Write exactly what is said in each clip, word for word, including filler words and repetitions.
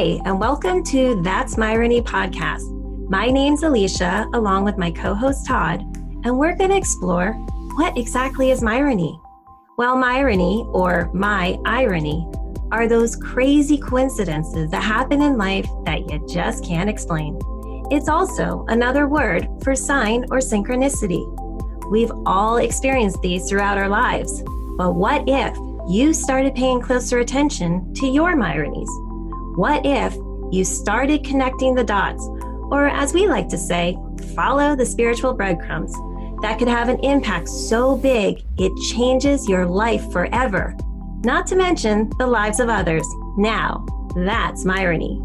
Hi, and welcome to That's Myrony podcast. My name's Alicia, along with my co-host Todd, and we're going to explore what exactly is myrony. Well, myrony, or my irony, are those crazy coincidences that happen in life that you just can't explain. It's also another word for sign or synchronicity. We've all experienced these throughout our lives, but what if you started paying closer attention to your myronies? What if you started connecting the dots, or as we like to say, follow the spiritual breadcrumbs that could have an impact so big it changes your life forever, not to mention the lives of others. Now, that's myrony.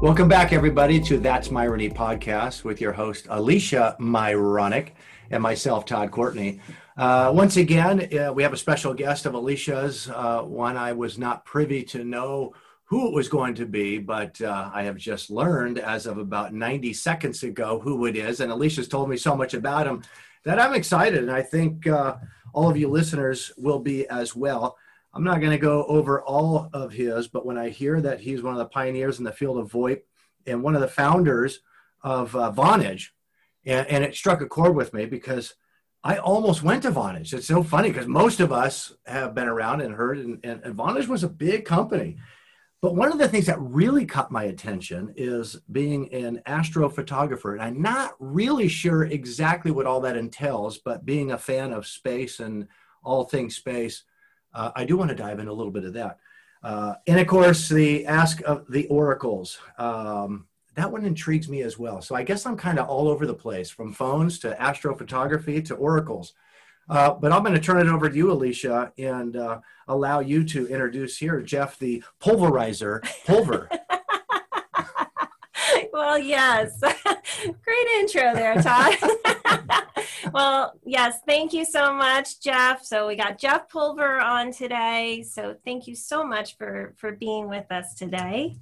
Welcome back, everybody, to That's Myrony podcast with your host, Alicia Myronick, and myself, Todd Courtney. Uh, once again, uh, we have a special guest of Alicia's, uh, one I was not privy to know who it was going to be, but uh, I have just learned as of about ninety seconds ago who it is, and Alicia's told me so much about him that I'm excited, and I think uh, all of you listeners will be as well. I'm not going to go over all of his, but when I hear that he's one of the pioneers in the field of VoIP and one of the founders of uh, Vonage, and, and it struck a chord with me because I almost went to Vonage. It's so funny because most of us have been around and heard, and, and, and Vonage was a big company. But one of the things that really caught my attention is being an astrophotographer, and I'm not really sure exactly what all that entails, but being a fan of space and all things space, Uh, I do want to dive in a little bit of that. Uh, and of course, the Ask of the Oracles. Um, that one intrigues me as well. So I guess I'm kind of all over the place, from phones to astrophotography to oracles. Uh, but I'm going to turn it over to you, Alicia, and uh, allow you to introduce here Jeff the Pulverizer Pulver. Well, yes. Great intro there, Todd. Well, yes, thank you so much, Jeff. So we got Jeff Pulver on today. So thank you so much for, for being with us today.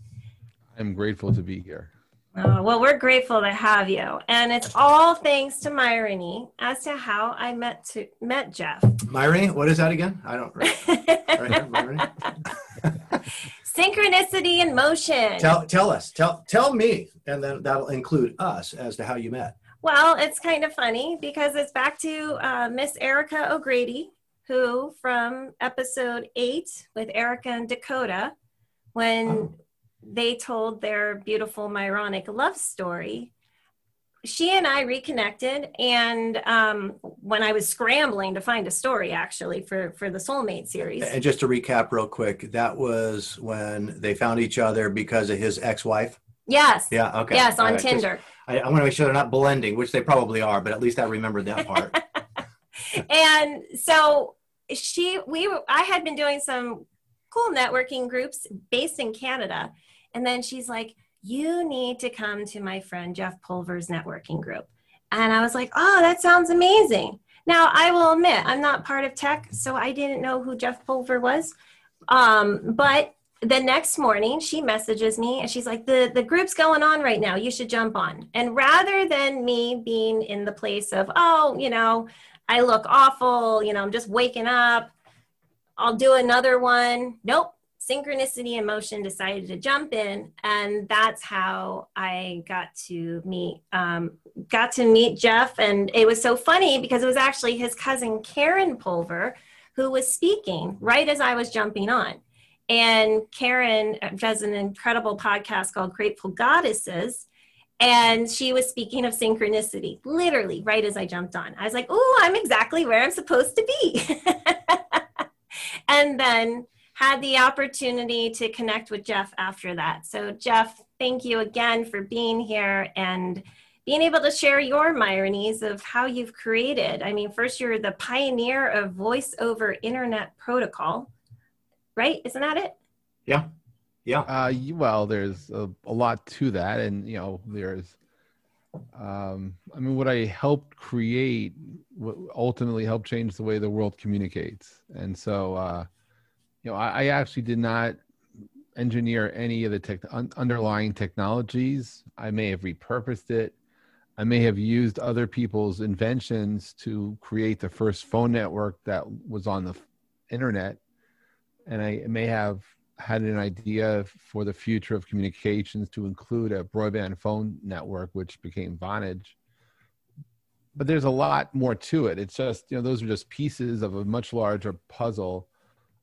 I'm grateful to be here. Oh, well, we're grateful to have you. And it's all thanks to Myrony as to how I met to met Jeff. Myrony? What is that again? I don't right, right, Myrony. Synchronicity in motion. Tell tell us. Tell tell me. And then that'll include us as to how you met. Well, it's kind of funny because it's back to uh, Miss Erica O'Grady, who from episode eight with Erica and Dakota, when oh. they told their beautiful Myronic love story, she and I reconnected. And um, when I was scrambling to find a story, actually, for, for the Soulmate series. And just to recap real quick, that was when they found each other because of his ex-wife? Yes. Yeah, okay. Yes, on right. Tinder. I, I want to make sure they're not blending, which they probably are, but at least I remembered that part. And so she, we, I had been doing some cool networking groups based in Canada. And then she's like, you need to come to my friend Jeff Pulver's networking group. And I was like, oh, that sounds amazing. Now, I will admit, I'm not part of tech, so I didn't know who Jeff Pulver was. Um, but the next morning, she messages me and she's like, the, the group's going on right now. You should jump on. And rather than me being in the place of, oh, you know, I look awful, you know, I'm just waking up, I'll do another one. Nope. Synchronicity in Motion decided to jump in. And that's how I got to meet, um, got to meet Jeff. And it was so funny because it was actually his cousin, Karen Pulver, who was speaking right as I was jumping on. And Karen does an incredible podcast called Grateful Goddesses. And she was speaking of synchronicity, literally right as I jumped on. I was like, oh, I'm exactly where I'm supposed to be. And then had the opportunity to connect with Jeff after that. So Jeff, thank you again for being here and being able to share your myronies of how you've created. I mean, first you're the pioneer of voice over internet protocol. Right? Isn't that it? Yeah. Yeah. Uh, well, there's a, a lot to that. And, you know, there's, um, I mean, what I helped create, what ultimately helped change the way the world communicates. And so, uh, you know, I, I actually did not engineer any of the tech, un, underlying technologies. I may have repurposed it. I may have used other people's inventions to create the first phone network that was on the internet. And I may have had an idea for the future of communications to include a broadband phone network, which became Vonage. But there's a lot more to it. It's just, you know, those are just pieces of a much larger puzzle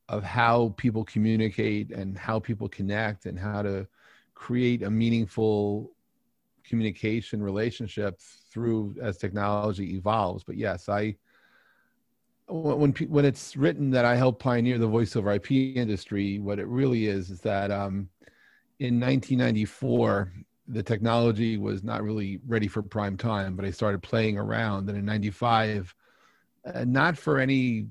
of how people communicate and how people connect and how to create a meaningful communication relationship through as technology evolves. But yes, I, when when it's written that I helped pioneer the voice over I P industry, what it really is is that um, in nineteen ninety-four, the technology was not really ready for prime time, but I started playing around. And in ninety-five, uh, not for any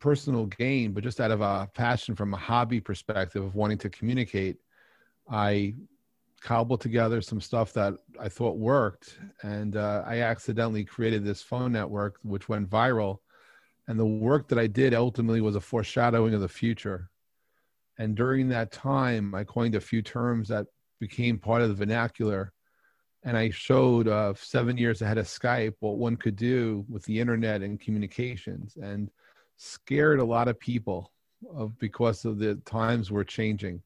personal gain, but just out of a passion from a hobby perspective of wanting to communicate, I cobbled together some stuff that I thought worked. And uh, I accidentally created this phone network, which went viral. And the work that I did ultimately was a foreshadowing of the future. And during that time, I coined a few terms that became part of the vernacular. And I showed uh, seven years ahead of Skype what one could do with the internet and communications, and scared a lot of people of, because of the times were changing.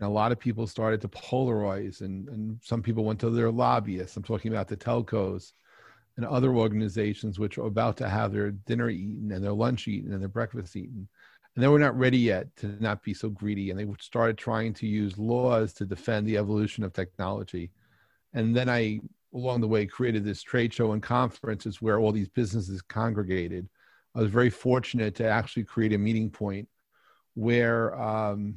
And a lot of people started to polarize, and, and some people went to their lobbyists. I'm talking about the telcos and other organizations which are about to have their dinner eaten and their lunch eaten and their breakfast eaten. And they were not ready yet to not be so greedy. And they started trying to use laws to defend the evolution of technology. And then I, along the way, created this trade show and conferences where all these businesses congregated. I was very fortunate to actually create a meeting point where, um,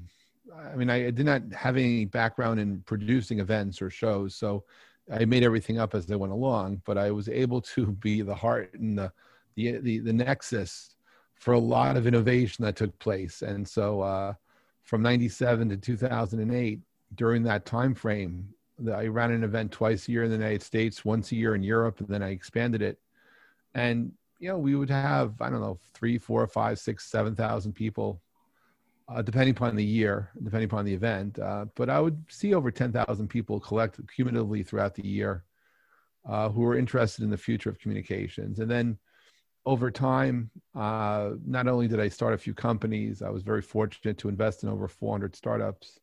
I mean, I did not have any background in producing events or shows. So I made everything up as they went along, but I was able to be the heart and the the the, the nexus for a lot of innovation that took place. And so, uh, from ninety-seven to two thousand eight, during that time frame, the, I ran an event twice a year in the United States, once a year in Europe, and then I expanded it. And you know, we would have, I don't know, three, four, five, six, seven thousand people, uh, depending upon the year, depending upon the event. Uh, but I would see over ten thousand people collect cumulatively throughout the year uh, who were interested in the future of communications. And then over time, uh, not only did I start a few companies, I was very fortunate to invest in over four hundred startups,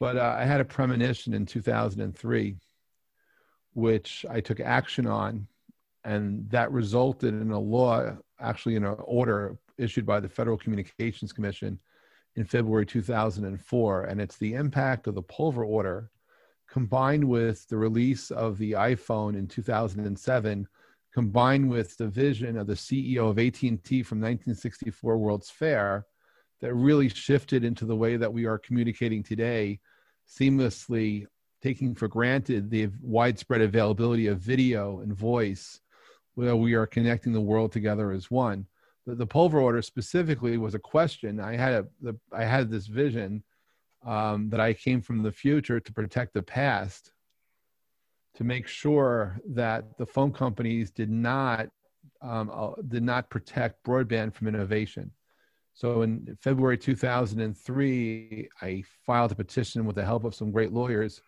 but uh, I had a premonition in two thousand three, which I took action on. And that resulted in a law, actually in an order issued by the Federal Communications Commission in February two thousand four, and it's the impact of the Pulver Order combined with the release of the iPhone in two thousand seven, combined with the vision of the C E O of A T and T from nineteen sixty-four World's Fair that really shifted into the way that we are communicating today, seamlessly taking for granted the widespread availability of video and voice, where we are connecting the world together as one. The Pulver Order specifically was a question. I had a, the, I had this vision um, that I came from the future to protect the past, to make sure that the phone companies did not um, uh, did not protect broadband from innovation. So in February two thousand three, I filed a petition with the help of some great lawyers,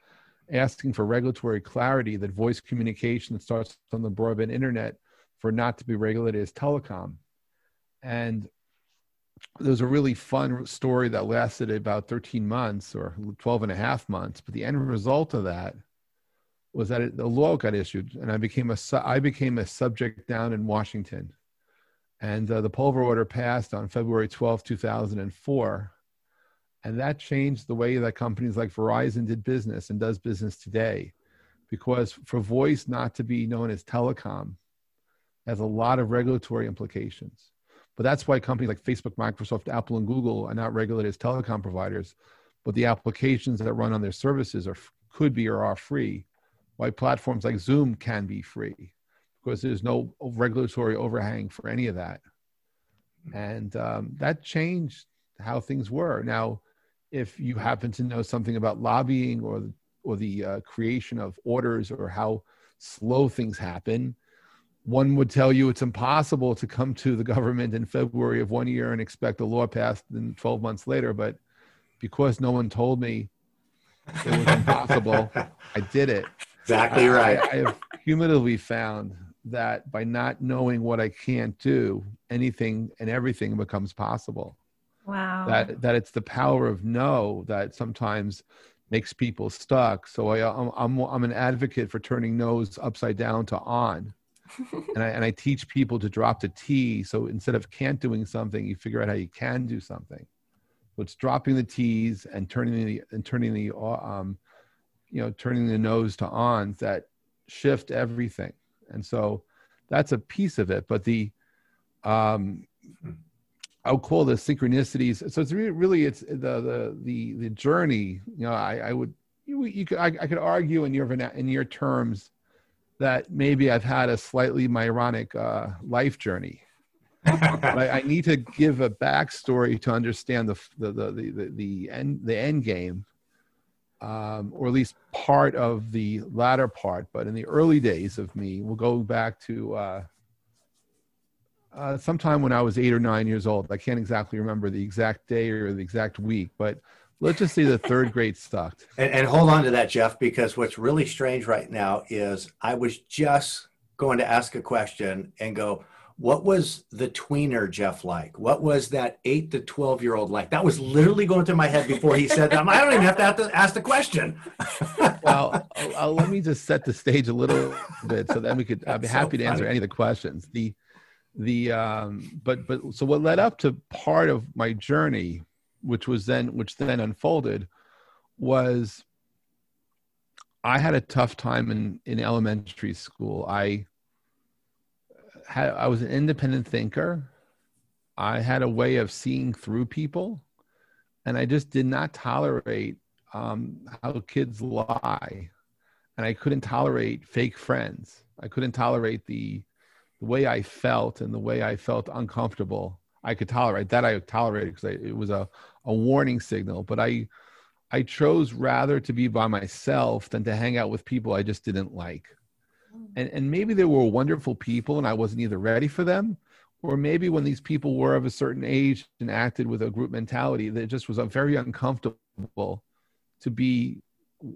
asking for regulatory clarity that voice communication that starts on the broadband internet for not to be regulated as telecom. And there was a really fun story that lasted about thirteen months or twelve and a half months. But the end result of that was that it, the law got issued, and I became a, I became a subject down in Washington. And uh, the Pulver Order passed on February twelfth, two thousand four. And that changed the way that companies like Verizon did business and does business today. Because for voice not to be known as telecom has a lot of regulatory implications. But that's why companies like Facebook, Microsoft, Apple, and Google are not regulated as telecom providers, but the applications that run on their services are, could be or are free. Why platforms like Zoom can be free, because there's no regulatory overhang for any of that. And um, that changed how things were. Now, if you happen to know something about lobbying or, or the uh, creation of orders or how slow things happen, one would tell you it's impossible to come to the government in February of one year and expect a law passed then twelve months later. But because no one told me it was impossible, I did it. Exactly right. I, I have cumulatively found that by not knowing what I can't do, anything and everything becomes possible. Wow. That, that it's the power of no that sometimes makes people stuck. So I, I'm, I'm, I'm an advocate for turning no's upside down to on. and, I, and I teach people to drop the T. So instead of can't doing something, you figure out how you can do something. So it's dropping the T's and turning the, and turning the, um, you know, turning the no's to ons that shift everything. And so that's a piece of it. But the, um, I'll call the synchronicities. So it's really, really it's the, the, the, the journey, you know, I, I would, you, you could, I, I could argue in your, in your terms that maybe I've had a slightly Myronic uh, life journey. But I, I need to give a backstory to understand the, the, the, the, the end, the end game, um, or at least part of the latter part. But in the early days of me, we'll go back to, uh, Uh, sometime when I was eight or nine years old. I can't exactly remember the exact day or the exact week, but let's just say the third grade sucked. And, and hold on to that, Jeff, because what's really strange right now is I was just going to ask a question and go, what was the tweener Jeff like? What was that eight to twelve year old like? That was literally going through my head before he said that. I don't even have to, have to ask the question. Well, I'll, I'll, let me just set the stage a little bit so then we could, I'd be happy so to answer any of the questions. The The, um, but, but, so what led up to part of my journey, which was then, which then unfolded was I had a tough time in, in elementary school. I had, I was an independent thinker. I had a way of seeing through people, and I just did not tolerate, um, how kids lie. And I couldn't tolerate fake friends. I couldn't tolerate the, the way I felt and the way I felt uncomfortable. I could tolerate that. I tolerated because it was a, a warning signal, but I, I chose rather to be by myself than to hang out with people I just didn't like. And, and maybe they were wonderful people and I wasn't either ready for them, or maybe when these people were of a certain age and acted with a group mentality, that it just was a very uncomfortable to be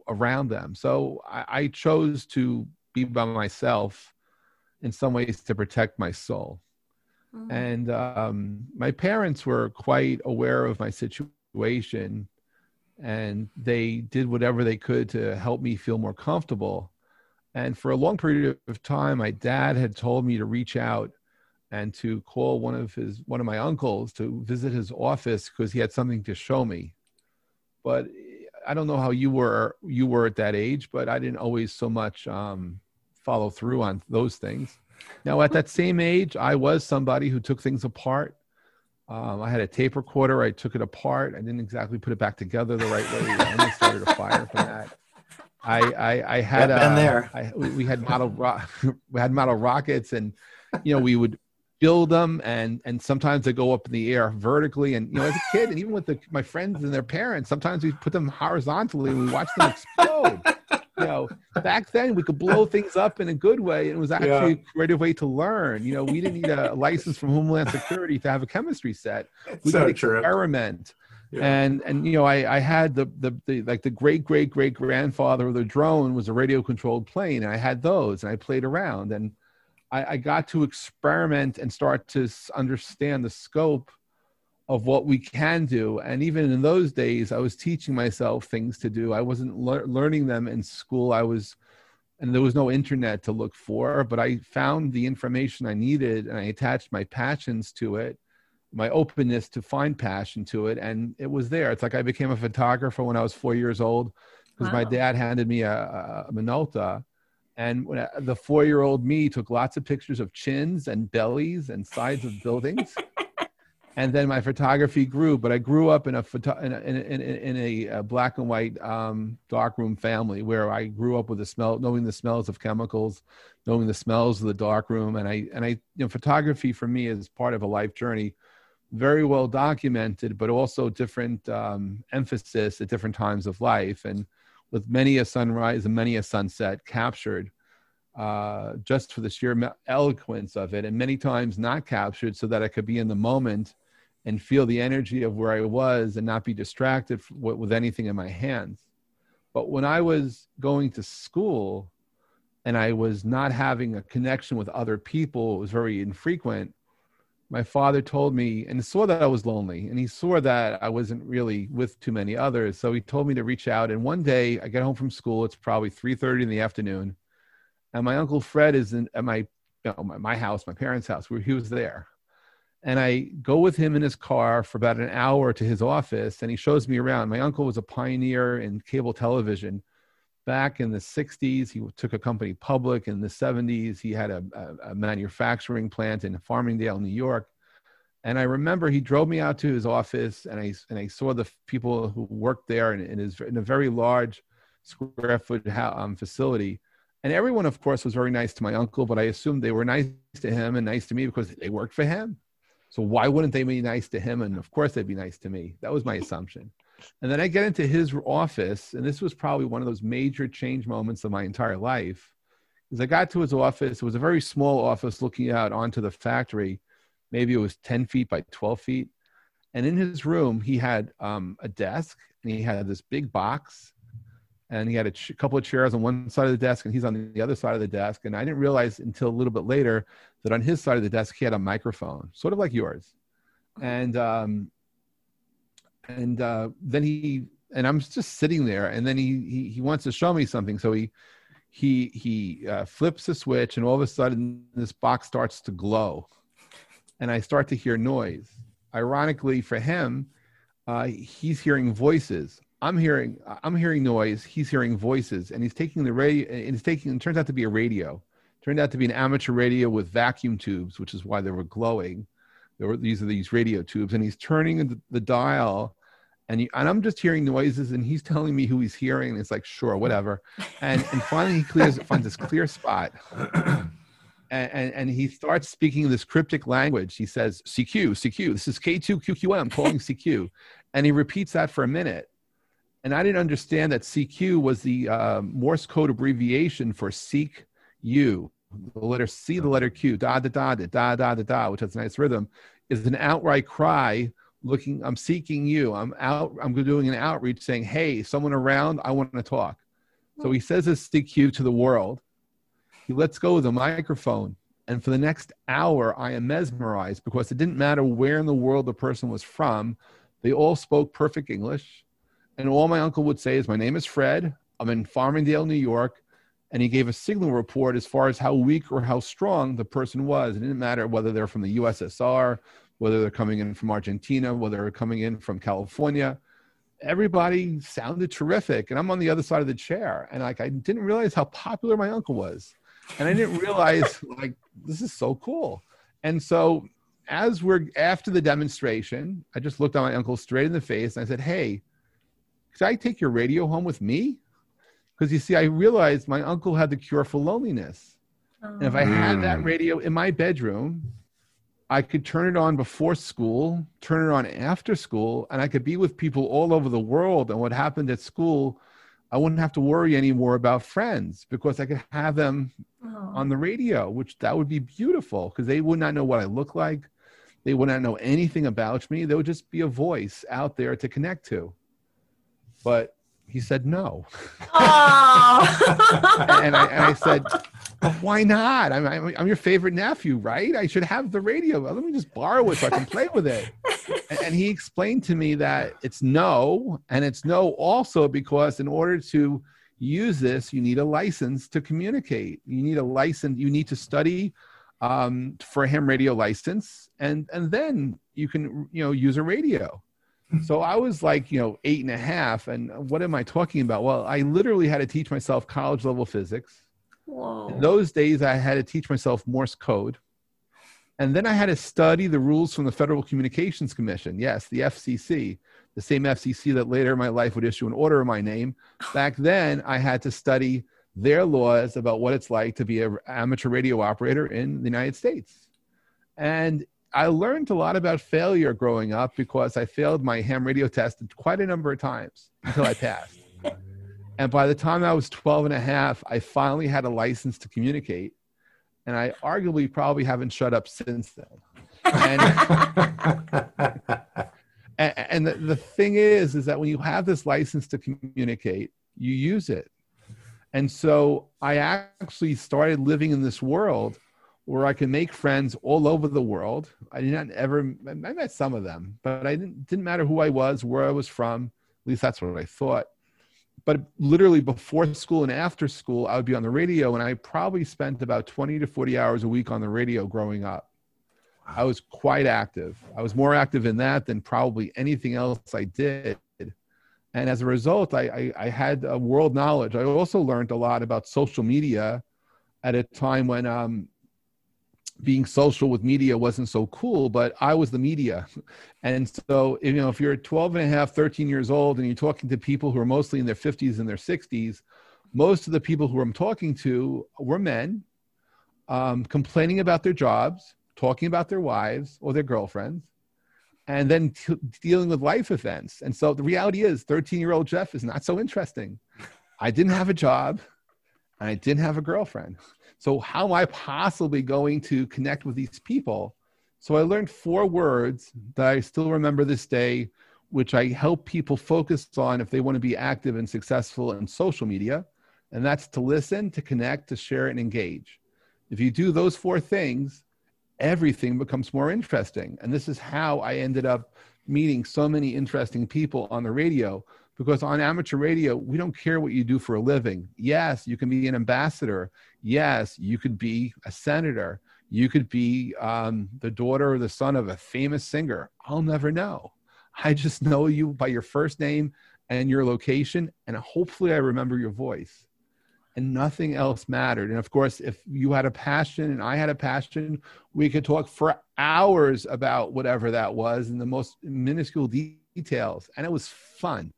around them. So I, I chose to be by myself in some ways to protect my soul. Mm-hmm. And um, my parents were quite aware of my situation, and they did whatever they could to help me feel more comfortable. And for a long period of time, my dad had told me to reach out and to call one of his, one of my uncles to visit his office because he had something to show me. But I don't know how you were, you were at that age, but I didn't always so much, um, follow through on those things. Now, at that same age, I was somebody who took things apart. Um, I had a tape recorder. I took it apart. I didn't exactly put it back together the right way. I almost started a fire from that. I, I, I had a, been there. I, we, we had model ro- we had model rockets, and you know we would build them, and and sometimes they go up in the air vertically. And you know, as a kid, and even with the, my friends and their parents, sometimes we put them horizontally and we watch them explode. You know, back then we could blow things up in a good way, and it was actually yeah. a creative way to learn. You know, we didn't need a license from Homeland Security to have a chemistry set. We so could experiment. Yeah. And and you know, I, I had the, the the like the great great great grandfather of the drone was a radio controlled plane, and I had those, and I played around, and I, I got to experiment and start to understand the scope of what we can do. And even in those days, I was teaching myself things to do. I wasn't le- learning them in school. I was, and there was no internet to look for, but I found the information I needed, and I attached my passions to it, my openness to find passion to it. And it was there. It's like I became a photographer when I was four years old because wow. my dad handed me a, a Minolta. And when I, the four-year-old me took lots of pictures of chins and bellies and sides of buildings. And then my photography grew, but I grew up in a photo- in a, in a, in a, a black and white um, darkroom family where I grew up with the smell, knowing the smells of chemicals, knowing the smells of the darkroom, and I and I you know photography for me is part of a life journey, very well documented, but also different um, emphasis at different times of life, and with many a sunrise and many a sunset captured. Uh, just for the sheer eloquence of it, and many times not captured, so that I could be in the moment and feel the energy of where I was and not be distracted with anything in my hands. But when I was going to school, and I was not having a connection with other people, it was very infrequent, my father told me, and saw that I was lonely, and he saw that I wasn't really with too many others. So he told me to reach out. And one day I get home from school, it's probably three thirty in the afternoon. And my Uncle Fred is in, at my, you know, my, my house, my parents' house, where he was there. And I go with him in his car for about an hour to his office, and he shows me around. My uncle was a pioneer in cable television. Back in the sixties, he took a company public. In the seventies, he had a, a, a manufacturing plant in Farmingdale, New York. And I remember he drove me out to his office, and I, and I saw the people who worked there in, in, his, in a very large square foot um, facility. And everyone, of course, was very nice to my uncle, but I assumed they were nice to him and nice to me because they worked for him. So why wouldn't they be nice to him? And of course they'd be nice to me. That was my assumption. And then I get into his office, and this was probably one of those major change moments of my entire life. As I got to his office, it was a very small office looking out onto the factory. Maybe it was ten feet by twelve feet. And in his room, he had um, a desk, and he had this big box, and he had a ch- couple of chairs on one side of the desk, and he's on the other side of the desk. And I didn't realize until a little bit later that on his side of the desk, he had a microphone, sort of like yours. And, um, And uh, then he, and I'm just sitting there, and then he he, he wants to show me something. So he he he uh, flips the switch, and all of a sudden this box starts to glow, and I start to hear noise. Ironically for him, uh, he's hearing voices. I'm hearing I'm hearing noise. He's hearing voices, and he's taking the radio. And it's taking. It turns out to be a radio. It turned out to be an amateur radio with vacuum tubes, which is why they were glowing. These are these radio tubes, and he's turning the dial, and, he, and I'm just hearing noises, and he's telling me who he's hearing, and it's like, sure, whatever. And and finally he clears, finds this clear spot, and, and, and he starts speaking this cryptic language. He says, C Q, C Q, this is K two Q Q M, I'm calling C Q. And he repeats that for a minute. And I didn't understand that C Q was the uh, Morse code abbreviation for seek you. The letter C, the letter Q, da da da da da da da da, which has a nice rhythm, is an outright cry. Looking, I'm seeking you. I'm out. I'm doing an outreach, saying, "Hey, someone around? I want to talk." So he says his C Q to the world. He lets go of the microphone, and for the next hour, I am mesmerized because it didn't matter where in the world the person was from; they all spoke perfect English, and all my uncle would say is, "My name is Fred. I'm in Farmingdale, New York." And he gave a signal report as far as how weak or how strong the person was. It didn't matter whether they're from the U S S R, whether they're coming in from Argentina, whether they're coming in from California. Everybody sounded terrific. And I'm on the other side of the chair. And like I didn't realize how popular my uncle was. And I didn't realize like, this is so cool. And so as we're after the demonstration, I just looked at my uncle straight in the face and I said, "Hey, could I take your radio home with me?" Because you see, I realized my uncle had the cure for loneliness. Oh. And if I had that radio in my bedroom, I could turn it on before school, turn it on after school, and I could be with people all over the world. And what happened at school, I wouldn't have to worry anymore about friends because I could have them oh. on the radio, which that would be beautiful because they would not know what I look like. They would not know anything about me. There would just be a voice out there to connect to. But he said no. Oh. and, I, and I said, well, why not? I'm, I'm, I'm your favorite nephew, right? I should have the radio. Let me just borrow it so I can play with it. And, and he explained to me that it's no, and it's no also because in order to use this, you need a license to communicate. You need a license. You need to study um, for a ham radio license, and and then you can you know use a radio. So I was like, you know, eight and a half. And what am I talking about? Well, I literally had to teach myself college level physics. Whoa. In those days, I had to teach myself Morse code. And then I had to study the rules from the Federal Communications Commission. Yes, the F C C, the same F C C that later in my life would issue an order in my name. Back then, I had to study their laws about what it's like to be an amateur radio operator in the United States. And I learned a lot about failure growing up because I failed my ham radio test quite a number of times until I passed. And by the time I was twelve and a half, I finally had a license to communicate. And I arguably probably haven't shut up since then. And, and the, the thing is, is that when you have this license to communicate, you use it. And so I actually started living in this world where I could make friends all over the world. I did not ever, I met some of them, but I didn't, didn't matter who I was, where I was from, at least that's what I thought. But literally before school and after school, I would be on the radio, and I probably spent about twenty to forty hours a week on the radio growing up. I was quite active. I was more active in that than probably anything else I did. And as a result, I, I, I had a world knowledge. I also learned a lot about social media at a time when um, being social with media wasn't so cool, but I was the media. And so, you know, if you're twelve and a half, thirteen years old and you're talking to people who are mostly in their fifties and their sixties, most of the people who I'm talking to were men um, complaining about their jobs, talking about their wives or their girlfriends, and then t- dealing with life events. And so the reality is thirteen-year-old Jeff is not so interesting. I didn't have a job, and I didn't have a girlfriend. So how am I possibly going to connect with these people? So I learned four words that I still remember this day, which I help people focus on if they want to be active and successful in social media. And that's to listen, to connect, to share, and engage. If you do those four things, everything becomes more interesting. And this is how I ended up meeting so many interesting people on the radio, because on amateur radio, we don't care what you do for a living. Yes, you can be an ambassador. Yes, you could be a senator. You could be um, the daughter or the son of a famous singer. I'll never know. I just know you by your first name and your location, and hopefully I remember your voice. And nothing else mattered. And of course, if you had a passion and I had a passion, we could talk for hours about whatever that was in the most minuscule de- details. And it was fun.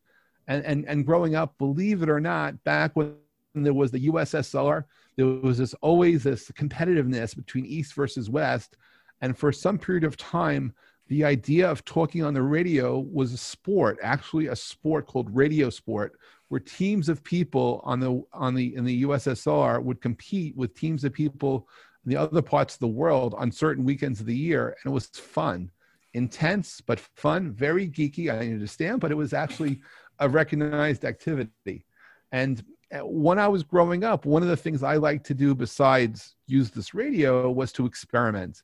And, and, and growing up, believe it or not, back when there was the U S S R, there was this always this competitiveness between East versus West. And for some period of time, the idea of talking on the radio was a sport, actually a sport called radio sport, where teams of people on the on the in the U S S R would compete with teams of people in the other parts of the world on certain weekends of the year, and it was fun, intense but fun, very geeky. I understand, but it was actually a recognized activity. And when I was growing up, one of the things I liked to do besides use this radio was to experiment,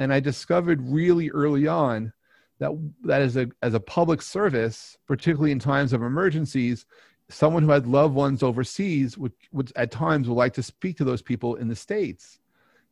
and I discovered really early on that that as a as a public service, particularly in times of emergencies. Someone who had loved ones overseas would, would at times would like to speak to those people in the States.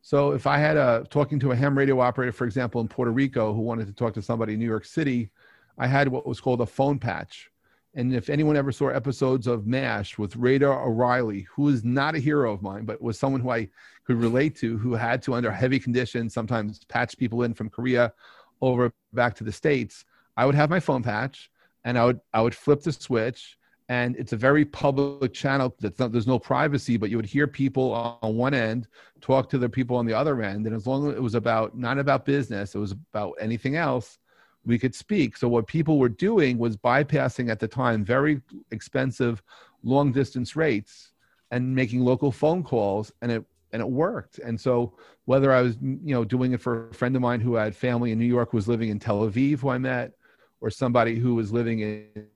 So if I had a talking to a ham radio operator, for example, in Puerto Rico, who wanted to talk to somebody in New York City, I had what was called a phone patch. And if anyone ever saw episodes of MASH with Radar O'Reilly, who is not a hero of mine, but was someone who I could relate to, who had to, under heavy conditions, sometimes patch people in from Korea over back to the States, I would have my phone patch and I would I would flip the switch. And it's a very public channel. That's not, there's no privacy, but you would hear people on one end talk to the people on the other end. And as long as it was about, not about business, it was about anything else, we could speak. So what people were doing was bypassing at the time very expensive long distance rates and making local phone calls. And it and it worked. And so whether I was you know doing it for a friend of mine who had family in New York, who was living in Tel Aviv, who I met, or somebody who was living in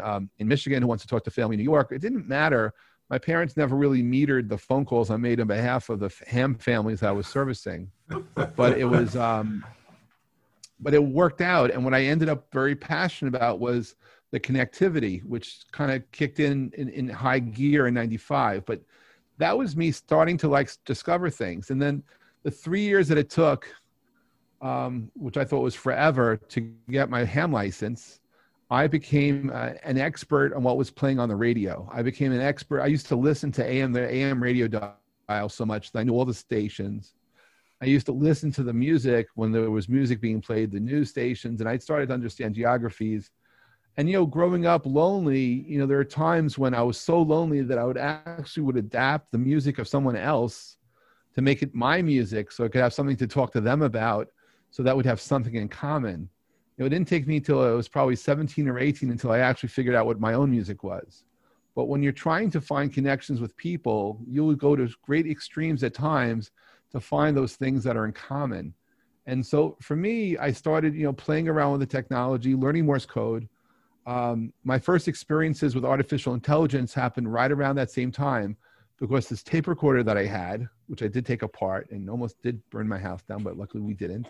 Um, in Michigan who wants to talk to family in New York. It didn't matter. My parents never really metered the phone calls I made on behalf of the ham families I was servicing, but it was, um, but it worked out. And what I ended up very passionate about was the connectivity, which kind of kicked in, in in high gear in ninety-five. But that was me starting to like discover things. And then the three years that it took, um, which I thought was forever to get my ham license, I became uh, an expert on what was playing on the radio. I became an expert. I used to listen to A M, the A M radio dial so much that I knew all the stations. I used to listen to the music when there was music being played, the news stations, and I started to understand geographies. And, you know, growing up lonely, you know, there are times when I was so lonely that I would actually would adapt the music of someone else to make it my music so I could have something to talk to them about, so that would have something in common. It didn't take me till I was probably seventeen or eighteen until I actually figured out what my own music was. But when you're trying to find connections with people, you would go to great extremes at times to find those things that are in common. And so for me, I started, you know, playing around with the technology, learning Morse code. Um, my first experiences with artificial intelligence happened right around that same time, because this tape recorder that I had, which I did take apart and almost did burn my house down, but luckily we didn't.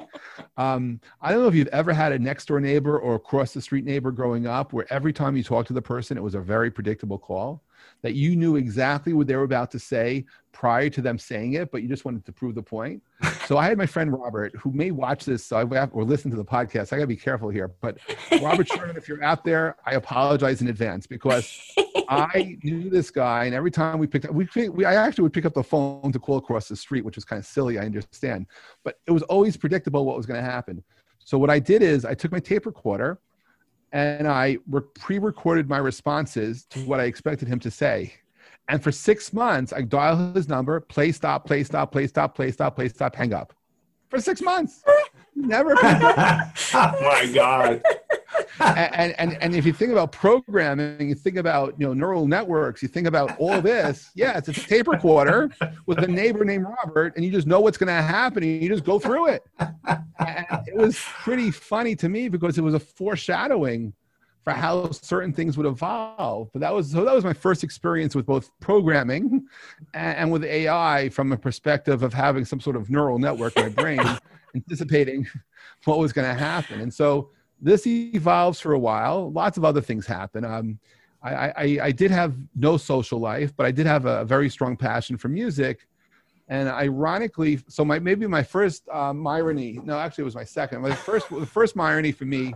Um, I don't know if you've ever had a next door neighbor or across the street neighbor growing up where every time you talked to the person, it was a very predictable call that you knew exactly what they were about to say prior to them saying it, but you just wanted to prove the point. So I had my friend Robert, who may watch this or listen to the podcast. I gotta be careful here, but Robert Sherman, if you're out there, I apologize in advance, because I knew this guy, and every time we picked up, we, we I actually would pick up the phone to call across the street, which was kind of silly, I understand, but it was always predictable what was gonna happen. So what I did is I took my tape recorder and I re- pre-recorded my responses to what I expected him to say. And for six months, I dialed his number, play, stop, play, stop, play, stop, play, stop, play, stop, hang up. For six months. Never. Oh, my God. and, and, and if you think about programming, you think about, you know, neural networks, you think about all this. Yeah, it's a tape recorder with a neighbor named Robert, and you just know what's going to happen, and you just go through it. And it was pretty funny to me because it was a foreshadowing for how certain things would evolve. But that was, so that was my first experience with both programming and, and with A I from a perspective of having some sort of neural network in my brain, anticipating what was going to happen. And so this evolves for a while. Lots of other things happen. Um, I, I, I did have no social life, but I did have a very strong passion for music. And ironically, so my, maybe my first um, irony, no, actually it was my second. My first, the first irony for me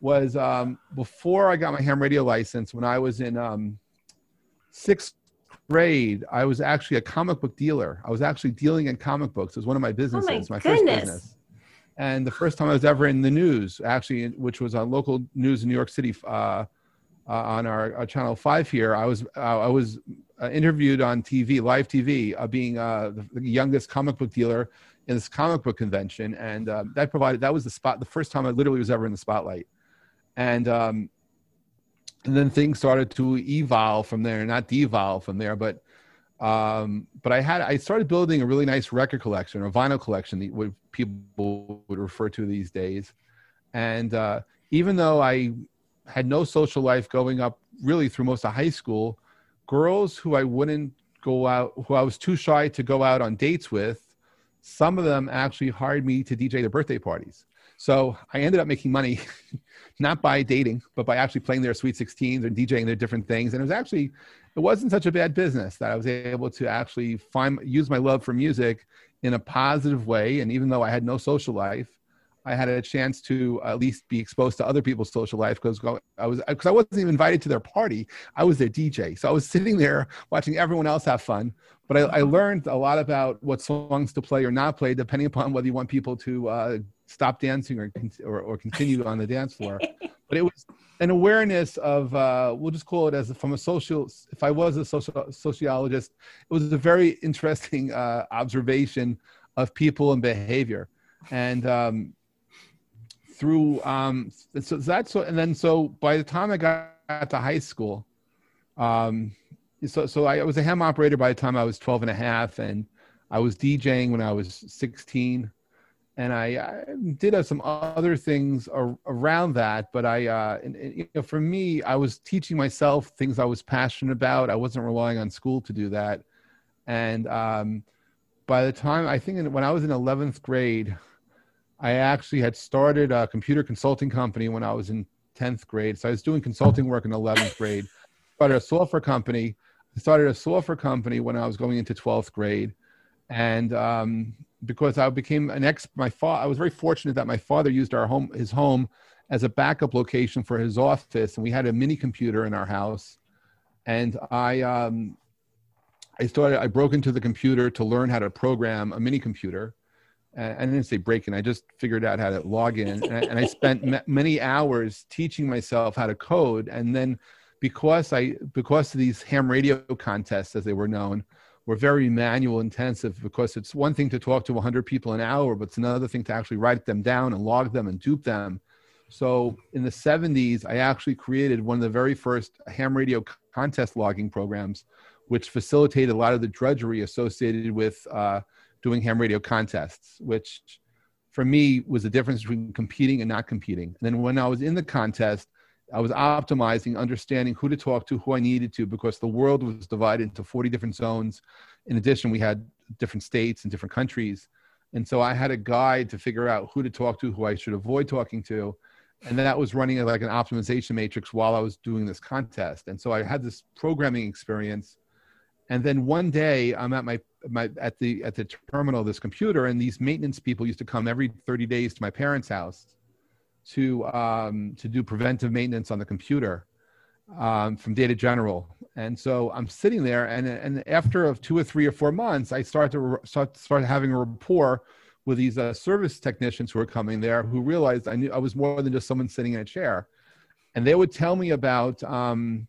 was um, before I got my ham radio license, when I was in um, sixth grade, I was actually a comic book dealer. I was actually dealing in comic books. It was one of my businesses, oh my, my first business. And the first time I was ever in the news, actually, which was on local news in New York City, uh, uh, on our, our Channel Five here, I was uh, I was uh, interviewed on T V, live T V, uh, being uh, the youngest comic book dealer in this comic book convention, and uh, that provided that was the spot. The first time I literally was ever in the spotlight, and um, and then things started to evolve from there, not devolve from there, but. Um, but I had, I started building a really nice record collection or vinyl collection that what people would refer to these days. And, uh, even though I had no social life going up really through most of high school, girls who I wouldn't go out, who I was too shy to go out on dates with, some of them actually hired me to D J their birthday parties. So I ended up making money, not by dating, but by actually playing their Sweet sixteens and DJing their different things. And it was actually, it wasn't such a bad business that I was able to actually find, use my love for music in a positive way. And even though I had no social life, I had a chance to at least be exposed to other people's social life, because I was, because I wasn't even invited to their party. I was their D J. So I was sitting there watching everyone else have fun. But I, I learned a lot about what songs to play or not play, depending upon whether you want people to uh, stop dancing or, or or continue on the dance floor. But it was an awareness of, uh, we'll just call it as from a social, if I was a social sociologist, it was a very interesting uh, observation of people and behavior. And um, through, um, so that's, and then so by the time I got to high school, um, so so I was a ham operator by the time I was twelve and a half, and I was DJing when I was sixteen. And I, I did have some other things ar- around that, but I, uh, and, and, you know, for me, I was teaching myself things I was passionate about. I wasn't relying on school to do that. And um, by the time, I think in, when I was in eleventh grade, I actually had started a computer consulting company when I was in tenth grade. So I was doing consulting work in eleventh grade. Started a software company. I started a software company when I was going into twelfth grade. And um, because I became an ex, my fa- I was very fortunate that my father used our home, his home, as a backup location for his office, and we had a mini computer in our house. And I, um, I started. I broke into the computer to learn how to program a mini computer. And I didn't say break in. I just figured out how to log in, and I, and I spent m- many hours teaching myself how to code. And then, because I, because of these ham radio contests, as they were known, were very manual intensive, because it's one thing to talk to one hundred people an hour, but it's another thing to actually write them down and log them and dupe them. So in the seventies, I actually created one of the very first ham radio contest logging programs, which facilitated a lot of the drudgery associated with uh, doing ham radio contests, which for me was the difference between competing and not competing. And then when I was in the contest, I was optimizing, understanding who to talk to, who I needed to, because the world was divided into forty different zones. In addition, we had different states and different countries. And so I had a guide to figure out who to talk to, who I should avoid talking to. And that was running like an optimization matrix while I was doing this contest. And so I had this programming experience. And then one day I'm at my, my at the at the terminal of this computer, and these maintenance people used to come every thirty days to my parents' house to um, to do preventive maintenance on the computer um, from Data General. And so I'm sitting there, and and after of two or three or four months, I start to re- start start having a rapport with these uh, service technicians who were coming there, who realized I knew I was more than just someone sitting in a chair, and they would tell me about um,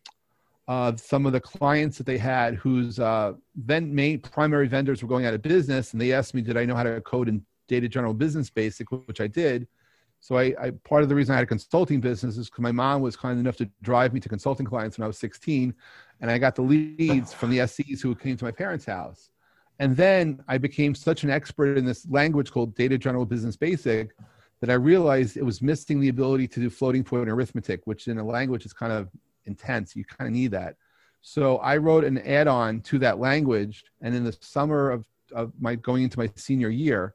uh, some of the clients that they had whose uh, then main primary vendors were going out of business, and they asked me, did I know how to code in Data General Business Basic, which I did. So I, I part of the reason I had a consulting business is because my mom was kind enough to drive me to consulting clients when I was sixteen, and I got the leads from the S Cs who came to my parents' house. And then I became such an expert in this language called Data General Business Basic that I realized it was missing the ability to do floating point arithmetic, which in a language is kind of intense. You kind of need that. So I wrote an add-on to that language. And in the summer of, of my going into my senior year,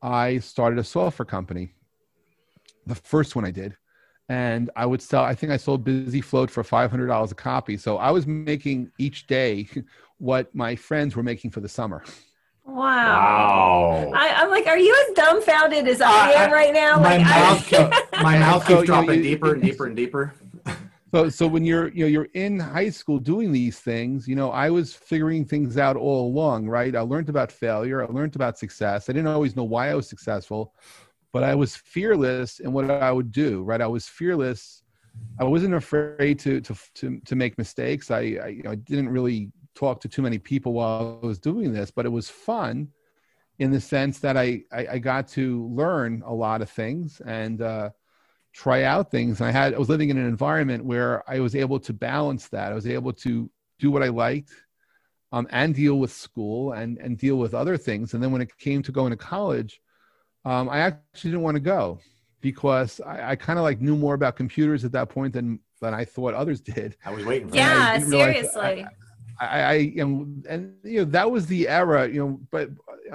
I started a software company, the first one I did. And I would sell, I think I sold Busy Float for five hundred dollars a copy. So I was making each day what my friends were making for the summer. Wow. wow. I, I'm like, are you as dumbfounded as I am right now? My like, mouth, kept, my mouth keeps so, dropping you know, you, deeper and deeper and deeper. So, so when you're, you know, you're in high school doing these things, you know, I was figuring things out all along, right? I learned about failure. I learned about success. I didn't always know why I was successful, but I was fearless in what I would do, right? I was fearless. I wasn't afraid to to to, to make mistakes. I I, you know, I didn't really talk to too many people while I was doing this, but it was fun in the sense that I I, I got to learn a lot of things and uh, try out things. And I had I was living in an environment where I was able to balance that. I was able to do what I liked, um, and deal with school and and deal with other things. And then when it came to going to college, Um, I actually didn't want to go because I, I kind of like knew more about computers at that point than, than I thought others did. I was waiting for yeah, that. Yeah, seriously. I, I, I, I and, and, you know, that was the era, you know, but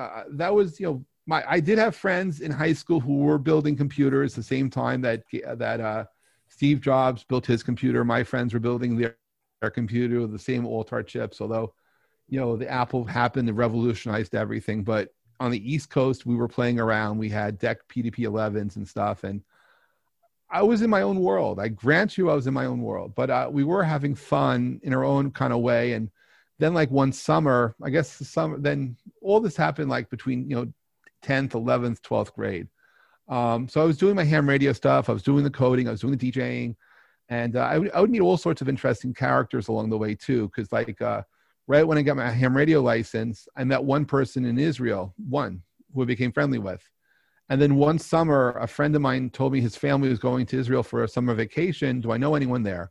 uh, that was, you know, my, I did have friends in high school who were building computers the same time that, that uh, Steve Jobs built his computer. My friends were building their, their computer with the same Altair chips, although, you know, the Apple happened and revolutionized everything, but on the East Coast, we were playing around. We had D E C P D P elevens and stuff. And I was in my own world. I grant you I was in my own world, but uh, we were having fun in our own kind of way. And then like one summer, I guess the summer, then all this happened like between, you know, tenth, eleventh, twelfth grade. Um, so I was doing my ham radio stuff. I was doing the coding. I was doing the DJing. And uh, I, would, I would meet all sorts of interesting characters along the way too. Cause like, uh, right when I got my ham radio license, I met one person in Israel, one, who I became friendly with. And then one summer, a friend of mine told me his family was going to Israel for a summer vacation. Do I know anyone there?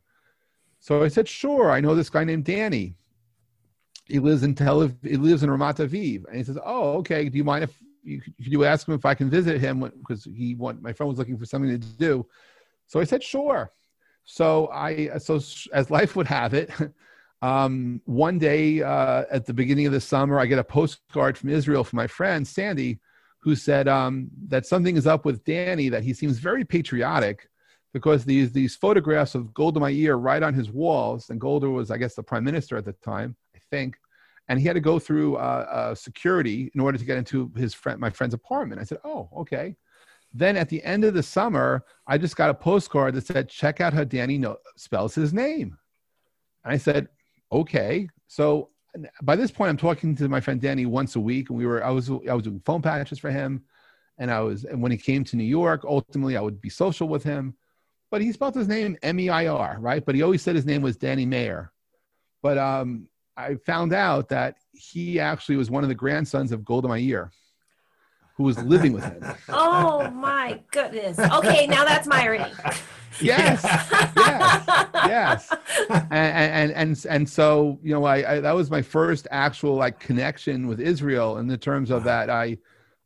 So I said, sure, I know this guy named Danny. He lives in Tel Aviv, he lives in Ramat Aviv. And he says, oh, okay, do you mind if you, could you ask him if I can visit him? Because he want, my friend was looking for something to do. So I said, sure. So I, so as life would have it, Um, one day uh, at the beginning of the summer, I get a postcard from Israel from my friend, Sandy, who said um, that something is up with Danny, that he seems very patriotic because these these photographs of Golda Meir right on his walls, and Golda was, I guess, the prime minister at the time, I think, and he had to go through uh, uh, security in order to get into his friend, my friend's apartment. I said, oh, okay. Then at the end of the summer, I just got a postcard that said, check out how Danny no- spells his name. And I said, okay. So by this point, I'm talking to my friend Danny once a week, and we were I was I was doing phone packages for him, and I was and when he came to New York, ultimately I would be social with him. But he spelled his name M E I R, right? But he always said his name was Danny Mayer. But um, I found out that he actually was one of the grandsons of Golda Meir, who was living with him. Oh my goodness. Okay, now that's my reading. Yes, yes, yes. And, and, and, and so, you know, I, I, that was my first actual like connection with Israel in the terms of that. I,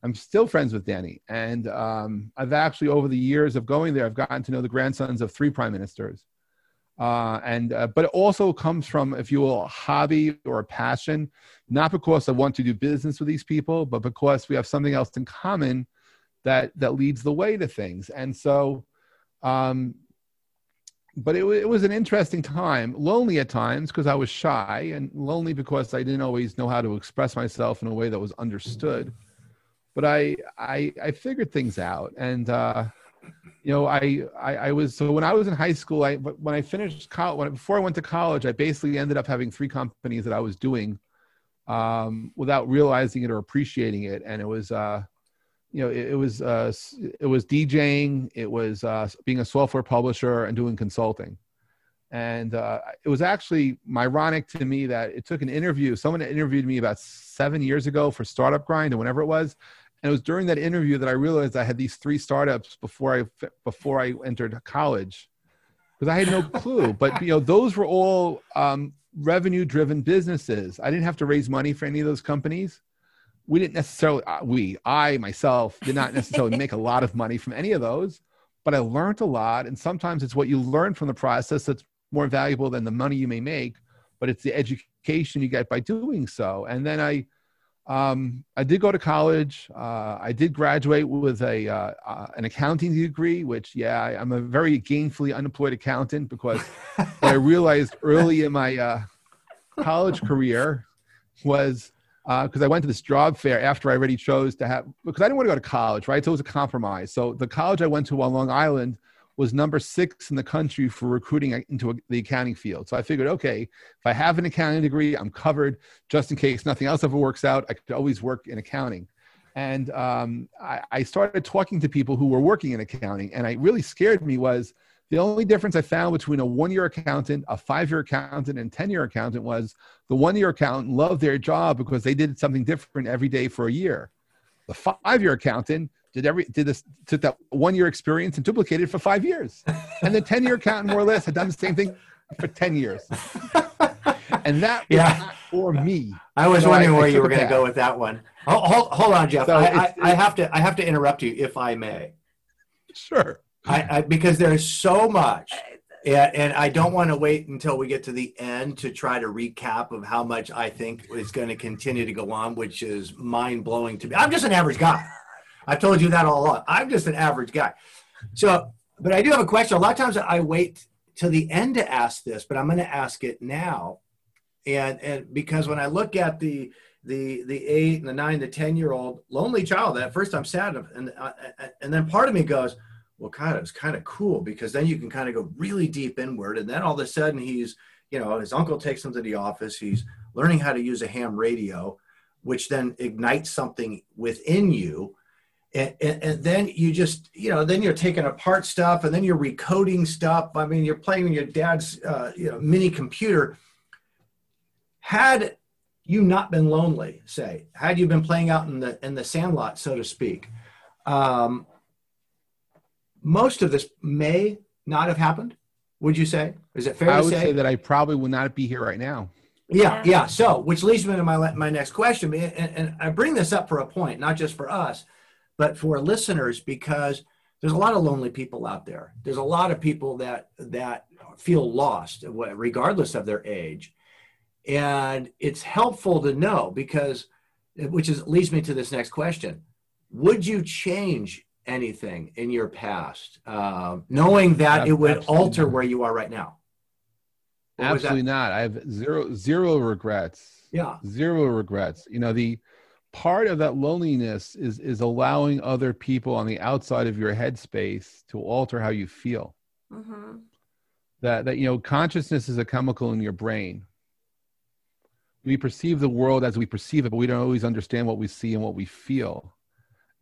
I'm still friends with Danny. And um, I've actually, over the years of going there, I've gotten to know the grandsons of three prime ministers. Uh, and uh, but it also comes from, if you will, a hobby or a passion, not because I want to do business with these people, but because we have something else in common that that leads the way to things. And so, um, but it, it was an interesting time, lonely at times because I was shy, and lonely because I didn't always know how to express myself in a way that was understood. But I I, I figured things out, and uh, you know I, I I was so when I was in high school, I when I finished college, when, before I went to college, I basically ended up having three companies that I was doing um, without realizing it or appreciating it, and it was uh, you know it, it was uh, it was DJing, it was uh, being a software publisher, and doing consulting. And uh, it was actually ironic to me that it took an interview. Someone interviewed me about seven years ago for Startup Grind or whenever it was. And it was during that interview that I realized I had these three startups before I, before I entered college, because I had no clue. But you know, those were all um, revenue-driven businesses. I didn't have to raise money for any of those companies. We didn't necessarily, uh, we, I myself did not necessarily make a lot of money from any of those, but I learned a lot. And sometimes it's what you learn from the process that's more valuable than the money you may make, but it's the education you get by doing so. And then I, um, I did go to college. Uh, I did graduate with a uh, uh, an accounting degree, which yeah, I, I'm a very gainfully unemployed accountant, because what I realized early in my uh, college career was because uh, I went to this job fair after I already chose to have, because I didn't want to go to college, right? So it was a compromise. So the college I went to on Long Island was number six in the country for recruiting into the accounting field. So I figured, okay, if I have an accounting degree, I'm covered. Just in case nothing else ever works out, I could always work in accounting. And um, I, I started talking to people who were working in accounting, and it really scared me was the only difference I found between a one-year accountant, a five-year accountant, and ten-year accountant was the one-year accountant loved their job because they did something different every day for a year. The five-year accountant Did every did this took that one year experience and duplicated it for five years, and the ten year accountant more or less had done the same thing for ten years, and that was yeah. not for me. I was so wondering I, where I you were going to go with that one. Hold, hold, hold on, Jeff. So I, I, I have to I have to interrupt you if I may. Sure. I, I because there is so much, and, and I don't want to wait until we get to the end to try to recap of how much I think is going to continue to go on, which is mind blowing to me. I'm just an average guy. I've told you that all along. I'm just an average guy. So, but I do have a question. A lot of times I wait till the end to ask this, but I'm going to ask it now. And and because when I look at the the the eight and the nine, the ten-year-old lonely child, at first I'm sad. And, and then part of me goes, well, God, it was kind of cool, because then you can kind of go really deep inward. And then all of a sudden he's, you know, his uncle takes him to the office. He's learning how to use a ham radio, which then ignites something within you. And, and, and then you just, you know, then you're taking apart stuff, and then you're recoding stuff. I mean, you're playing with your dad's, uh, you know, mini computer. Had you not been lonely, say, had you been playing out in the in the sandlot, so to speak, um, most of this may not have happened. Would you say? Is it fair to say? I would say that I probably would not be here right now. Yeah, yeah. So, which leads me to my my next question, and, and I bring this up for a point, not just for us, but for listeners, because there's a lot of lonely people out there. There's a lot of people that that feel lost, regardless of their age. And it's helpful to know, because, which is, leads me to this next question. Would you change anything in your past, uh, knowing that it would alter where you are right now? Absolutely not. I have zero, zero regrets. Yeah. Zero regrets. You know, the, part of that loneliness is is allowing other people on the outside of your headspace to alter how you feel. Mm-hmm. That that you know, consciousness is a chemical in your brain. We perceive the world as we perceive it, but we don't always understand what we see and what we feel.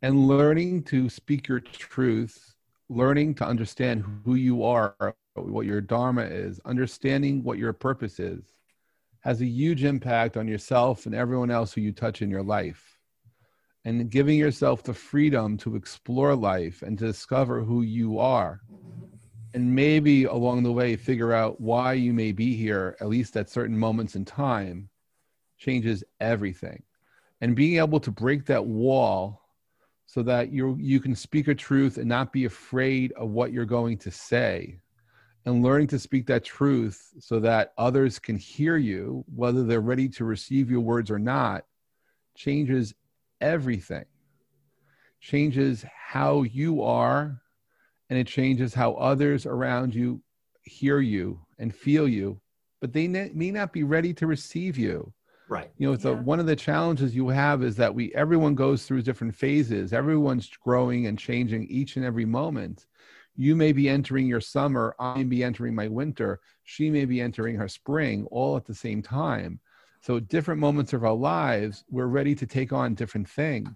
And learning to speak your truth, learning to understand who you are, what your dharma is, understanding what your purpose is, has a huge impact on yourself and everyone else who you touch in your life. And giving yourself the freedom to explore life and to discover who you are. And maybe along the way, figure out why you may be here, at least at certain moments in time, changes everything. And being able to break that wall so that you you can speak a truth and not be afraid of what you're going to say, and learning to speak that truth so that others can hear you, whether they're ready to receive your words or not, changes everything. Changes how you are, and it changes how others around you hear you and feel you, but they ne- may not be ready to receive you. Right. You know, it's yeah. a, one of the challenges you have is that we, everyone goes through different phases. Everyone's growing and changing each and every moment. You may be entering your summer. I may be entering my winter. She may be entering her spring, all at the same time. So at different moments of our lives, we're ready to take on different things.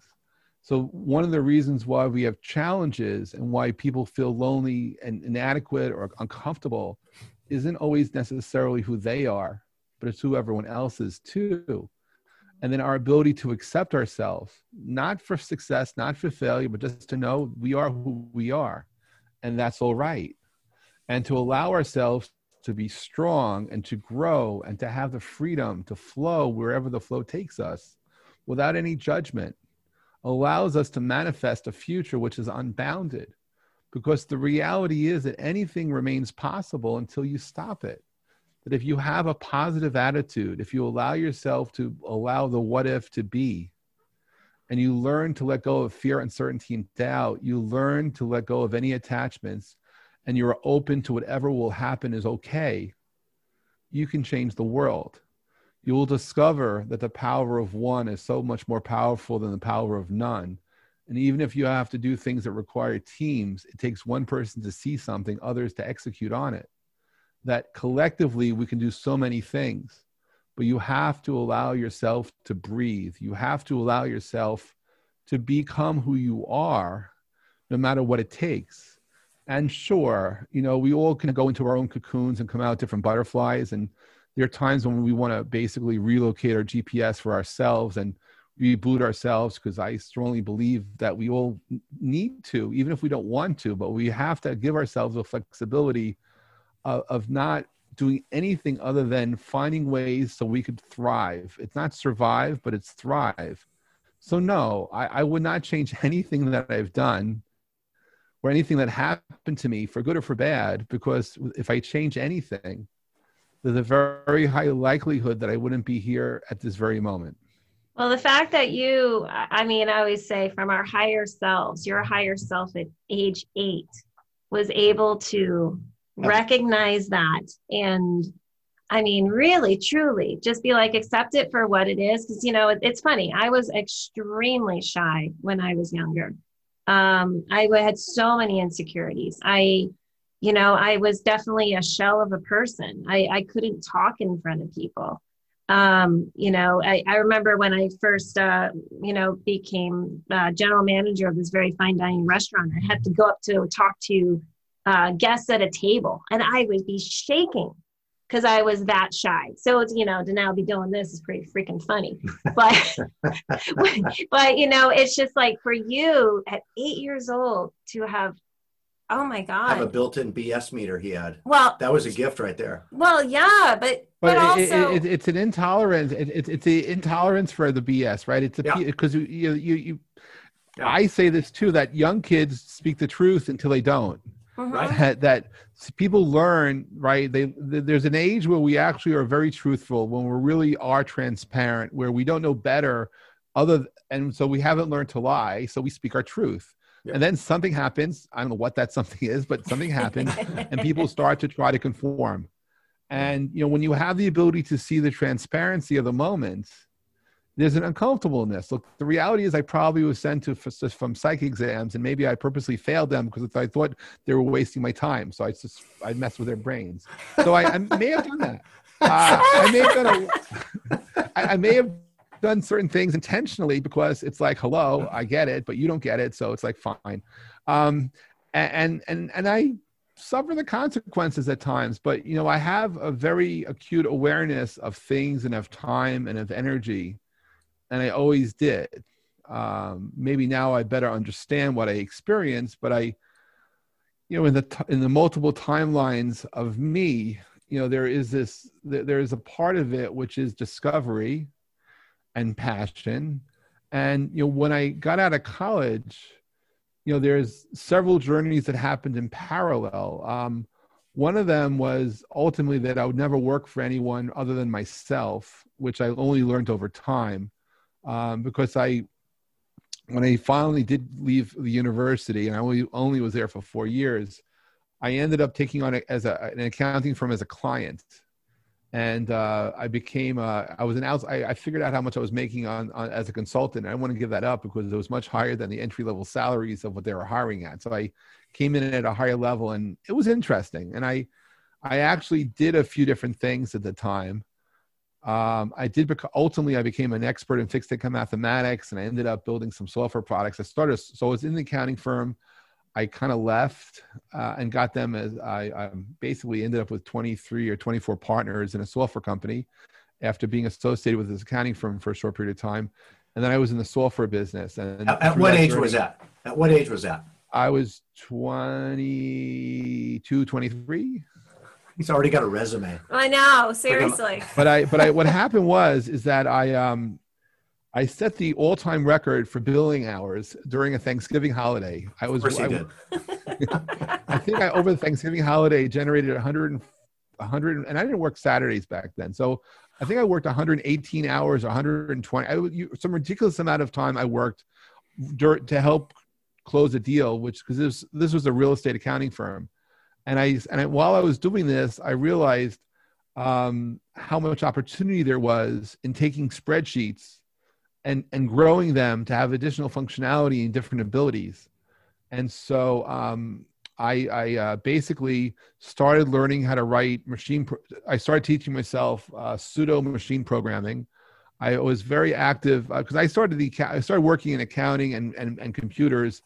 So one of the reasons why we have challenges and why people feel lonely and inadequate or uncomfortable isn't always necessarily who they are, but it's who everyone else is too. And then our ability to accept ourselves, not for success, not for failure, but just to know we are who we are, and that's all right. And to allow ourselves to be strong and to grow and to have the freedom to flow wherever the flow takes us without any judgment allows us to manifest a future which is unbounded, because the reality is that anything remains possible until you stop it. That if you have a positive attitude, if you allow yourself to allow the what if to be, and you learn to let go of fear, uncertainty, and doubt, you learn to let go of any attachments, and you're open to whatever will happen is okay, you can change the world. You will discover that the power of one is so much more powerful than the power of none. And even if you have to do things that require teams, it takes one person to see something, others to execute on it. That collectively we can do so many things, but you have to allow yourself to breathe. You have to allow yourself to become who you are, no matter what it takes. And sure, you know, we all can go into our own cocoons and come out different butterflies. And there are times when we want to basically relocate our G P S for ourselves and reboot ourselves, because I strongly believe that we all need to, even if we don't want to, but we have to give ourselves the flexibility of not doing anything other than finding ways so we could thrive. It's not survive, but it's thrive. So no, I, I would not change anything that I've done or anything that happened to me for good or for bad, because if I change anything, there's a very high likelihood that I wouldn't be here at this very moment. Well, the fact that you, I mean, I always say from our higher selves, your higher self at age eight was able to recognize that, and I mean really truly just be like, accept it for what it is, because you know it, it's funny, I was extremely shy when I was younger. um I had so many insecurities. I you know I was definitely a shell of a person. I, I couldn't talk in front of people. um you know I, I remember when I first uh you know became uh, general manager of this very fine dining restaurant, I had to go up to talk to Uh, guests at a table, and I would be shaking because I was that shy. So it's, you know, to now be doing this is pretty freaking funny. But but you know, it's just like for you at eight years old to have, oh my God, I have a built-in B S meter he had. Well, that was a gift right there. Well, yeah, but but, but also it, it, it's an intolerance. It, it, it's the intolerance for the B S, right? It's a because yeah. you you you. Yeah. I say this too, that young kids speak the truth until they don't. Mm-hmm. Right. That, that people learn, right? They, they, there's an age where we actually are very truthful, when we really are transparent, where we don't know better, other, and so we haven't learned to lie, so we speak our truth. Yep. And then something happens. I don't know what that something is, but something happens, and people start to try to conform. And you know, when you have the ability to see the transparency of the moment, there's an uncomfortableness. Look, the reality is I probably was sent to f- from psych exams, and maybe I purposely failed them because I thought they were wasting my time. So I just, I messed with their brains. So I, I may have done that. Uh, I, may have done a, I, I may have done certain things intentionally because it's like, hello, I get it, but you don't get it. So it's like, fine. Um, and, and, and I suffer the consequences at times, but you know, I have a very acute awareness of things and of time and of energy. And I always did. Um, maybe now I better understand what I experienced, but I, you know, in the t- in the multiple timelines of me, you know, there is this, th- there is a part of it which is discovery and passion And, you know, when I got out of college, you know, there's several journeys that happened in parallel. Um, one of them was ultimately that I would never work for anyone other than myself, which I only learned over time, um, because I, when I finally did leave the university, and I only, only was there for four years, I ended up taking on a, as a, an accounting firm as a client. And uh, I became, uh, I was an outs- I, I figured out how much I was making on, on as a consultant. I didn't want to give that up because it was much higher than the entry-level salaries of what they were hiring at. So I came in at a higher level, and it was interesting. And I, I actually did a few different things at the time. Um, I did, bec- ultimately I became an expert in fixed income mathematics, and I ended up building some software products. I started, so I was in the accounting firm. I kind of left uh, and got them as I, I basically ended up with twenty-three or twenty-four partners in a software company after being associated with this accounting firm for a short period of time. And then I was in the software business. And at, at what age journey, was that? At what age was that? I was twenty-two, twenty-three. He's already got a resume. I know, seriously. But I, but I, what happened was, is that I, um, I set the all-time record for billing hours during a Thanksgiving holiday. I was, of course you did. I, I think I, over the Thanksgiving holiday, generated one hundred, one hundred, and I didn't work Saturdays back then. So I think I worked one hundred eighteen hours, one hundred twenty, I, you, some ridiculous amount of time I worked dur- to help close a deal, which, because this, this was a real estate accounting firm. And I, and I, while I was doing this, I realized um, how much opportunity there was in taking spreadsheets and and growing them to have additional functionality and different abilities. And so um, I, I uh, basically started learning how to write machine. Pro- I started teaching myself uh, pseudo machine programming. I was very active because uh, I started the I started working in accounting and, and and computers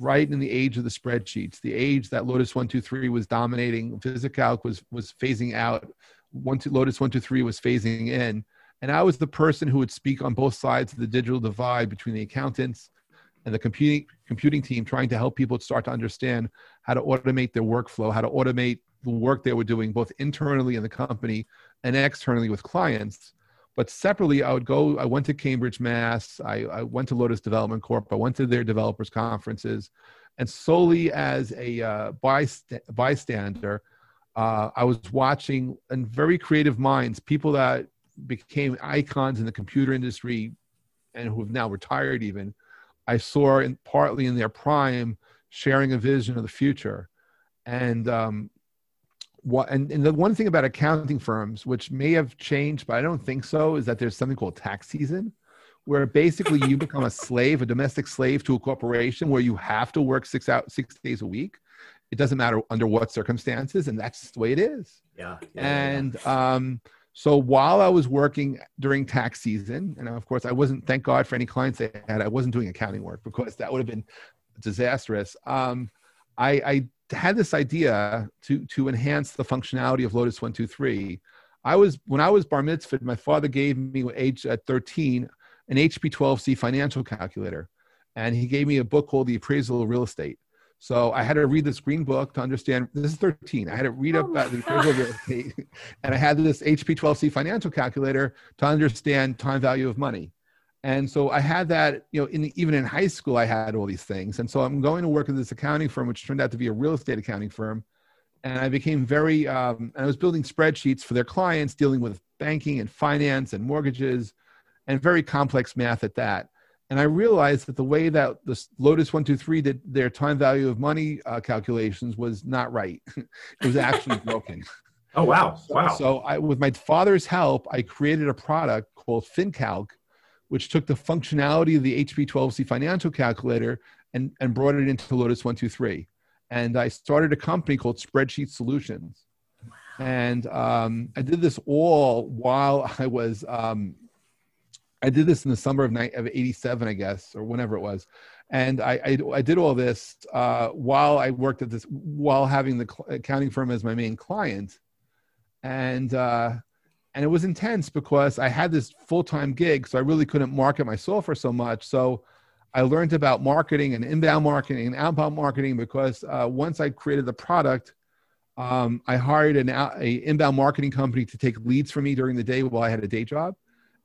right in the age of the spreadsheets, the age that Lotus one two three was dominating. VisiCalc was was phasing out. One, two, Lotus one two three was phasing in. And I was the person who would speak on both sides of the digital divide between the accountants and the computing computing team, trying to help people start to understand how to automate their workflow, how to automate the work they were doing, both internally in the company and externally with clients. But separately, I would go, I went to Cambridge, Mass. I, I went to Lotus Development Corp. I went to their developers conferences. And solely as a uh, byst- bystander, uh, I was watching, and very creative minds, people that became icons in the computer industry and who have now retired even, I saw in, partly in their prime, sharing a vision of the future. And um, what and, and the one thing about accounting firms, which may have changed, but I don't think so, is that there's something called tax season, where basically you become a slave, a domestic slave to a corporation where you have to work six out six days a week. It doesn't matter under what circumstances, and that's the way it is. Yeah. yeah and yeah. um So while I was working during tax season, and of course I wasn't, thank God for any clients I had, I wasn't doing accounting work because that would have been disastrous. Um, I, I had this idea to to enhance the functionality of Lotus one two three. I was, when I was bar mitzvahed, my father gave me age at thirteen, an H P twelve C financial calculator. And he gave me a book called The Appraisal of Real Estate. So I had to read this green book to understand, this is thirteen. I had to read up oh about the appraisal of real estate, and I had this H P twelve C financial calculator to understand time value of money. And so I had that, you know, in the, even in high school, I had all these things. And so I'm going to work at this accounting firm, which turned out to be a real estate accounting firm. And I became very, um, and I was building spreadsheets for their clients, dealing with banking and finance and mortgages and very complex math at that. And I realized that the way that the Lotus one two three did their time value of money uh, calculations was not right. It was actually broken. Oh, wow. Wow. So, so I, with my father's help, I created a product called FinCalc, which took the functionality of the H P twelve C financial calculator and, and brought it into Lotus one two three. And I started a company called Spreadsheet Solutions. Wow. And um, I did this all while I was... Um, I did this in the summer of eighty-seven, I guess, or whenever it was. And I, I, I did all this uh, while I worked at this, while having the cl- accounting firm as my main client. And, uh, and it was intense because I had this full-time gig, so I really couldn't market my software so much. So I learned about marketing and inbound marketing and outbound marketing because uh, once I created the product, um, I hired an out, a inbound marketing company to take leads from me during the day while I had a day job.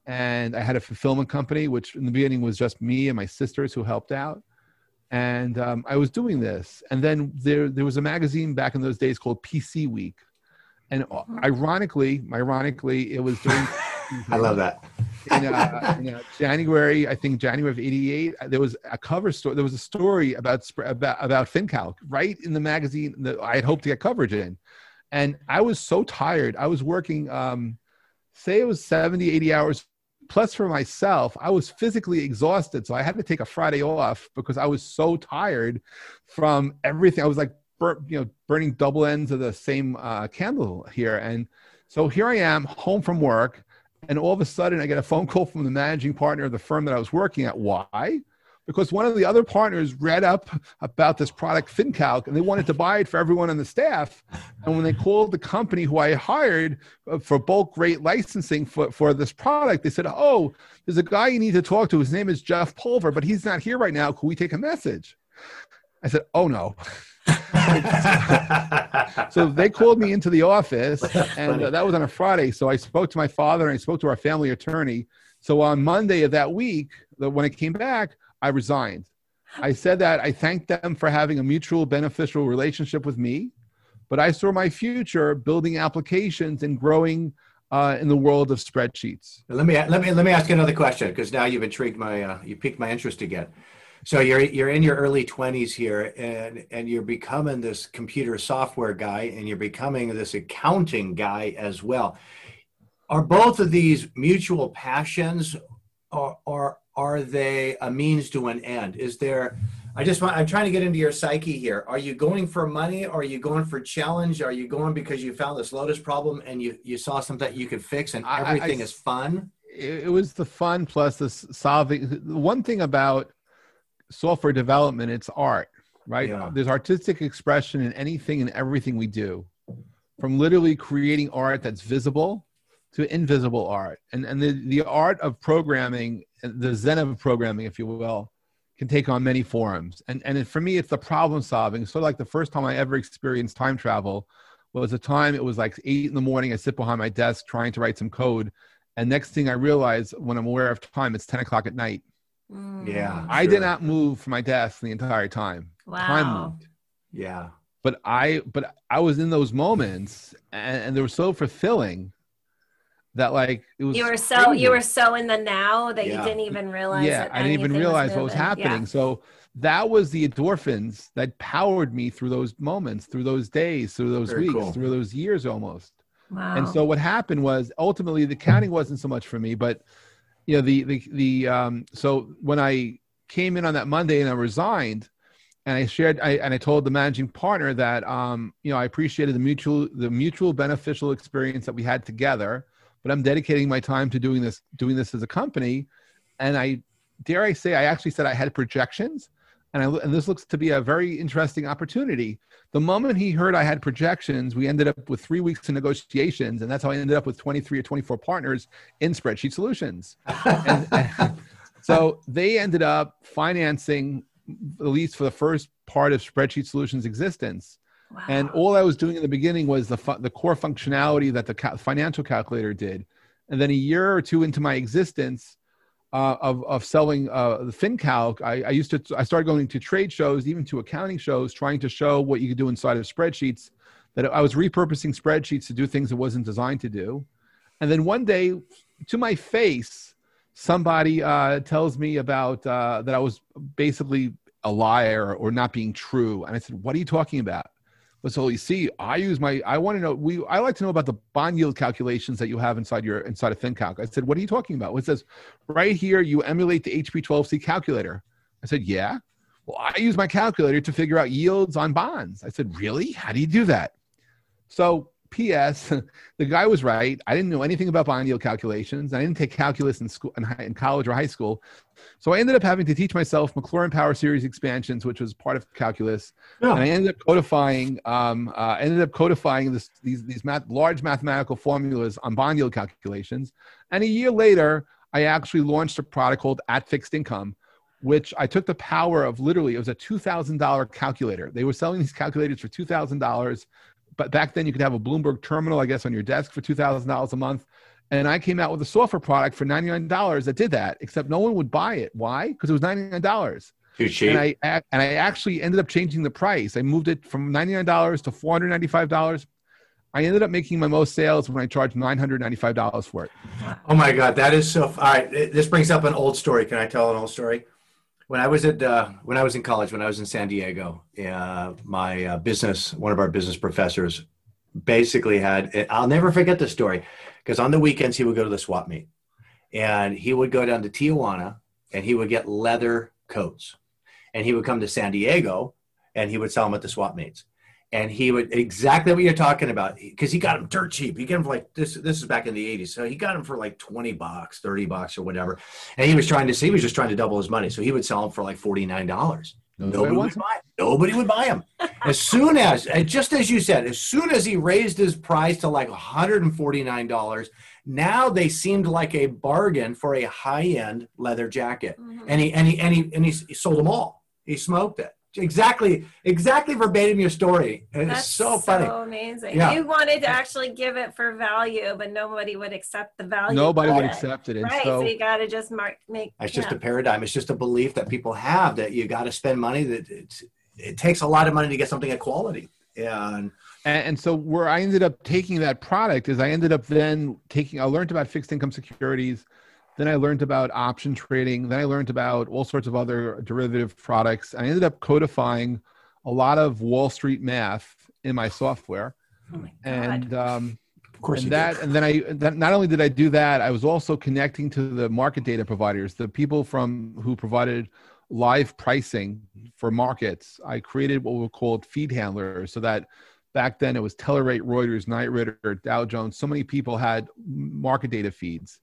And I had a fulfillment company, which in the beginning was just me and my sisters who helped out. And um, I was doing this. And then there, there was a magazine back in those days called P C Week. And ironically, ironically, it was during... I love that. In, uh, in uh, January, I think January of eighty-eight, there was a cover story. There was a story about about about FinCalc right in the magazine that I had hoped to get coverage in. And I was so tired. I was working, um, say it was seventy, eighty hours plus for myself. I was physically exhausted. So I had to take a Friday off because I was so tired from everything. I was like, bur- you know, burning double ends of the same uh, candle here. And so here I am home from work. And all of a sudden, I get a phone call from the managing partner of the firm that I was working at. Why? Because one of the other partners read up about this product, FinCalc, and they wanted to buy it for everyone on the staff. And when they called the company who I hired for bulk rate licensing for, for this product, they said, oh, there's a guy you need to talk to. His name is Jeff Pulver, but he's not here right now. Can we take a message? I said, oh, no. So they called me into the office, and uh, that was on a Friday. So I spoke to my father, and I spoke to our family attorney. So on Monday of that week, the, when it came back, I resigned. I said that I thanked them for having a mutual beneficial relationship with me, but I saw my future building applications and growing uh, in the world of spreadsheets. Let me let me let me ask you another question, because now you've intrigued my uh, you piqued my interest again. So you're you're in your early twenties here, and and you're becoming this computer software guy, and you're becoming this accounting guy as well. Are both of these mutual passions, or or are they a means to an end? Is there? I just want, I'm trying to get into your psyche here. Are you going for money? Or are you going for challenge? Are you going because you found this Lotus problem and you you saw something you could fix, and everything I, I, is fun? It, it was the fun plus the solving. One thing about software development, it's art, right? Yeah. There's artistic expression in anything and everything we do, from literally creating art that's visible to invisible art. And and the, the art of programming, the zen of programming, if you will, can take on many forms. And, and for me, it's the problem solving. So like the first time I ever experienced time travel was a time, it was like eight in the morning, I sit behind my desk trying to write some code. And next thing I realize when I'm aware of time, it's ten o'clock at night. Yeah, I sure. did not move from my desk the entire time. Wow. Time moved. Yeah, but I but I was in those moments, and, and they were so fulfilling that like it was. You were so crazy. You were so in the now that yeah. you didn't even realize. Yeah, that I didn't even realize was what was happening. Yeah. So that was the endorphins that powered me through those moments, through those days, through those Very weeks, cool. through those years almost. Wow. And so what happened was ultimately the counting wasn't so much for me, but. You know, the, the, the, um, so when I came in on that Monday and I resigned and I shared, I, and I told the managing partner that, um, you know, I appreciated the mutual, the mutual beneficial experience that we had together, but I'm dedicating my time to doing this, doing this as a company. And I, dare I say, I actually said I had projections and I, and this looks to be a very interesting opportunity. The moment he heard I had projections, we ended up with three weeks of negotiations. And that's how I ended up with twenty-three or twenty-four partners in Spreadsheet Solutions. and, and so they ended up financing, at least for the first part of Spreadsheet Solutions' existence. Wow. And all I was doing in the beginning was the, fu- the core functionality that the cal- financial calculator did. And then a year or two into my existence, Uh, of of selling uh, the FinCalc, I, I used to I started going to trade shows, even to accounting shows, trying to show what you could do inside of spreadsheets. That I was repurposing spreadsheets to do things it wasn't designed to do. And then one day, to my face, somebody uh, tells me about uh, that I was basically a liar or not being true. And I said, "What are you talking about?" But so you see, I use my I want to know we I like to know about the bond yield calculations that you have inside your inside of FinCalc. I said, what are you talking about? Well, it says right here you emulate the H P twelve C calculator. I said, yeah. Well, I use my calculator to figure out yields on bonds. I said, really? How do you do that? So P S the guy was right. I didn't know anything about bond yield calculations. I didn't take calculus in school in, high, in college or high school. So I ended up having to teach myself Maclaurin Power Series expansions, which was part of calculus. Yeah. And I ended up codifying um, uh, ended up codifying this, these, these math, large mathematical formulas on bond yield calculations. And a year later, I actually launched a product called At Fixed Income, which I took the power of literally, it was a two thousand dollars calculator. They were selling these calculators for two thousand dollars. But back then you could have a Bloomberg terminal, I guess, on your desk for two thousand dollars a month. And I came out with a software product for ninety-nine dollars that did that, except no one would buy it. Why? Because it was ninety-nine dollars. Too cheap. And I, and I actually ended up changing the price. I moved it from ninety-nine dollars to four hundred ninety-five dollars. I ended up making my most sales when I charged nine hundred ninety-five dollars for it. Oh my God, that is so, all right. This brings up an old story. Can I tell an old story? When I was at, uh, when I was in college, when I was in San Diego, uh, my uh, business, one of our business professors basically had, I'll never forget this story, because on the weekends he would go to the swap meet and he would go down to Tijuana and he would get leather coats and he would come to San Diego and he would sell them at the swap meets. And he would, exactly what you're talking about, because he got them dirt cheap. He got them for like, this This is back in the eighties. So he got them for like twenty bucks, thirty bucks or whatever. And he was trying to see, he was just trying to double his money. So he would sell them for like forty-nine dollars. Nobody would buy them. Nobody would buy them. As soon as, just as you said, as soon as he raised his price to like one hundred forty-nine dollars, now they seemed like a bargain for a high-end leather jacket. Mm-hmm. And he and he, and he and he sold them all. He smoked it. Exactly, exactly verbatim your story. It's so funny. That's so amazing. Yeah. You wanted to actually give it for value, but nobody would accept the value. Nobody would accept it. And right, so, so you got to just mark, make. It's just a paradigm. It's just a belief that people have that you got to spend money, that it's, it takes a lot of money to get something at quality. And, and and so where I ended up taking that product is I ended up then taking, I learned about fixed income securities. Then I learned about option trading. Then I learned about all sorts of other derivative products. I ended up codifying a lot of Wall Street math in my software. Oh my God. And um, of course, and that, and then I, that, not only did I do that, I was also connecting to the market data providers, the people from who provided live pricing for markets. I created what were called feed handlers, so that back then it was Telerate, Reuters, Knight Ridder, Dow Jones. So many people had market data feeds.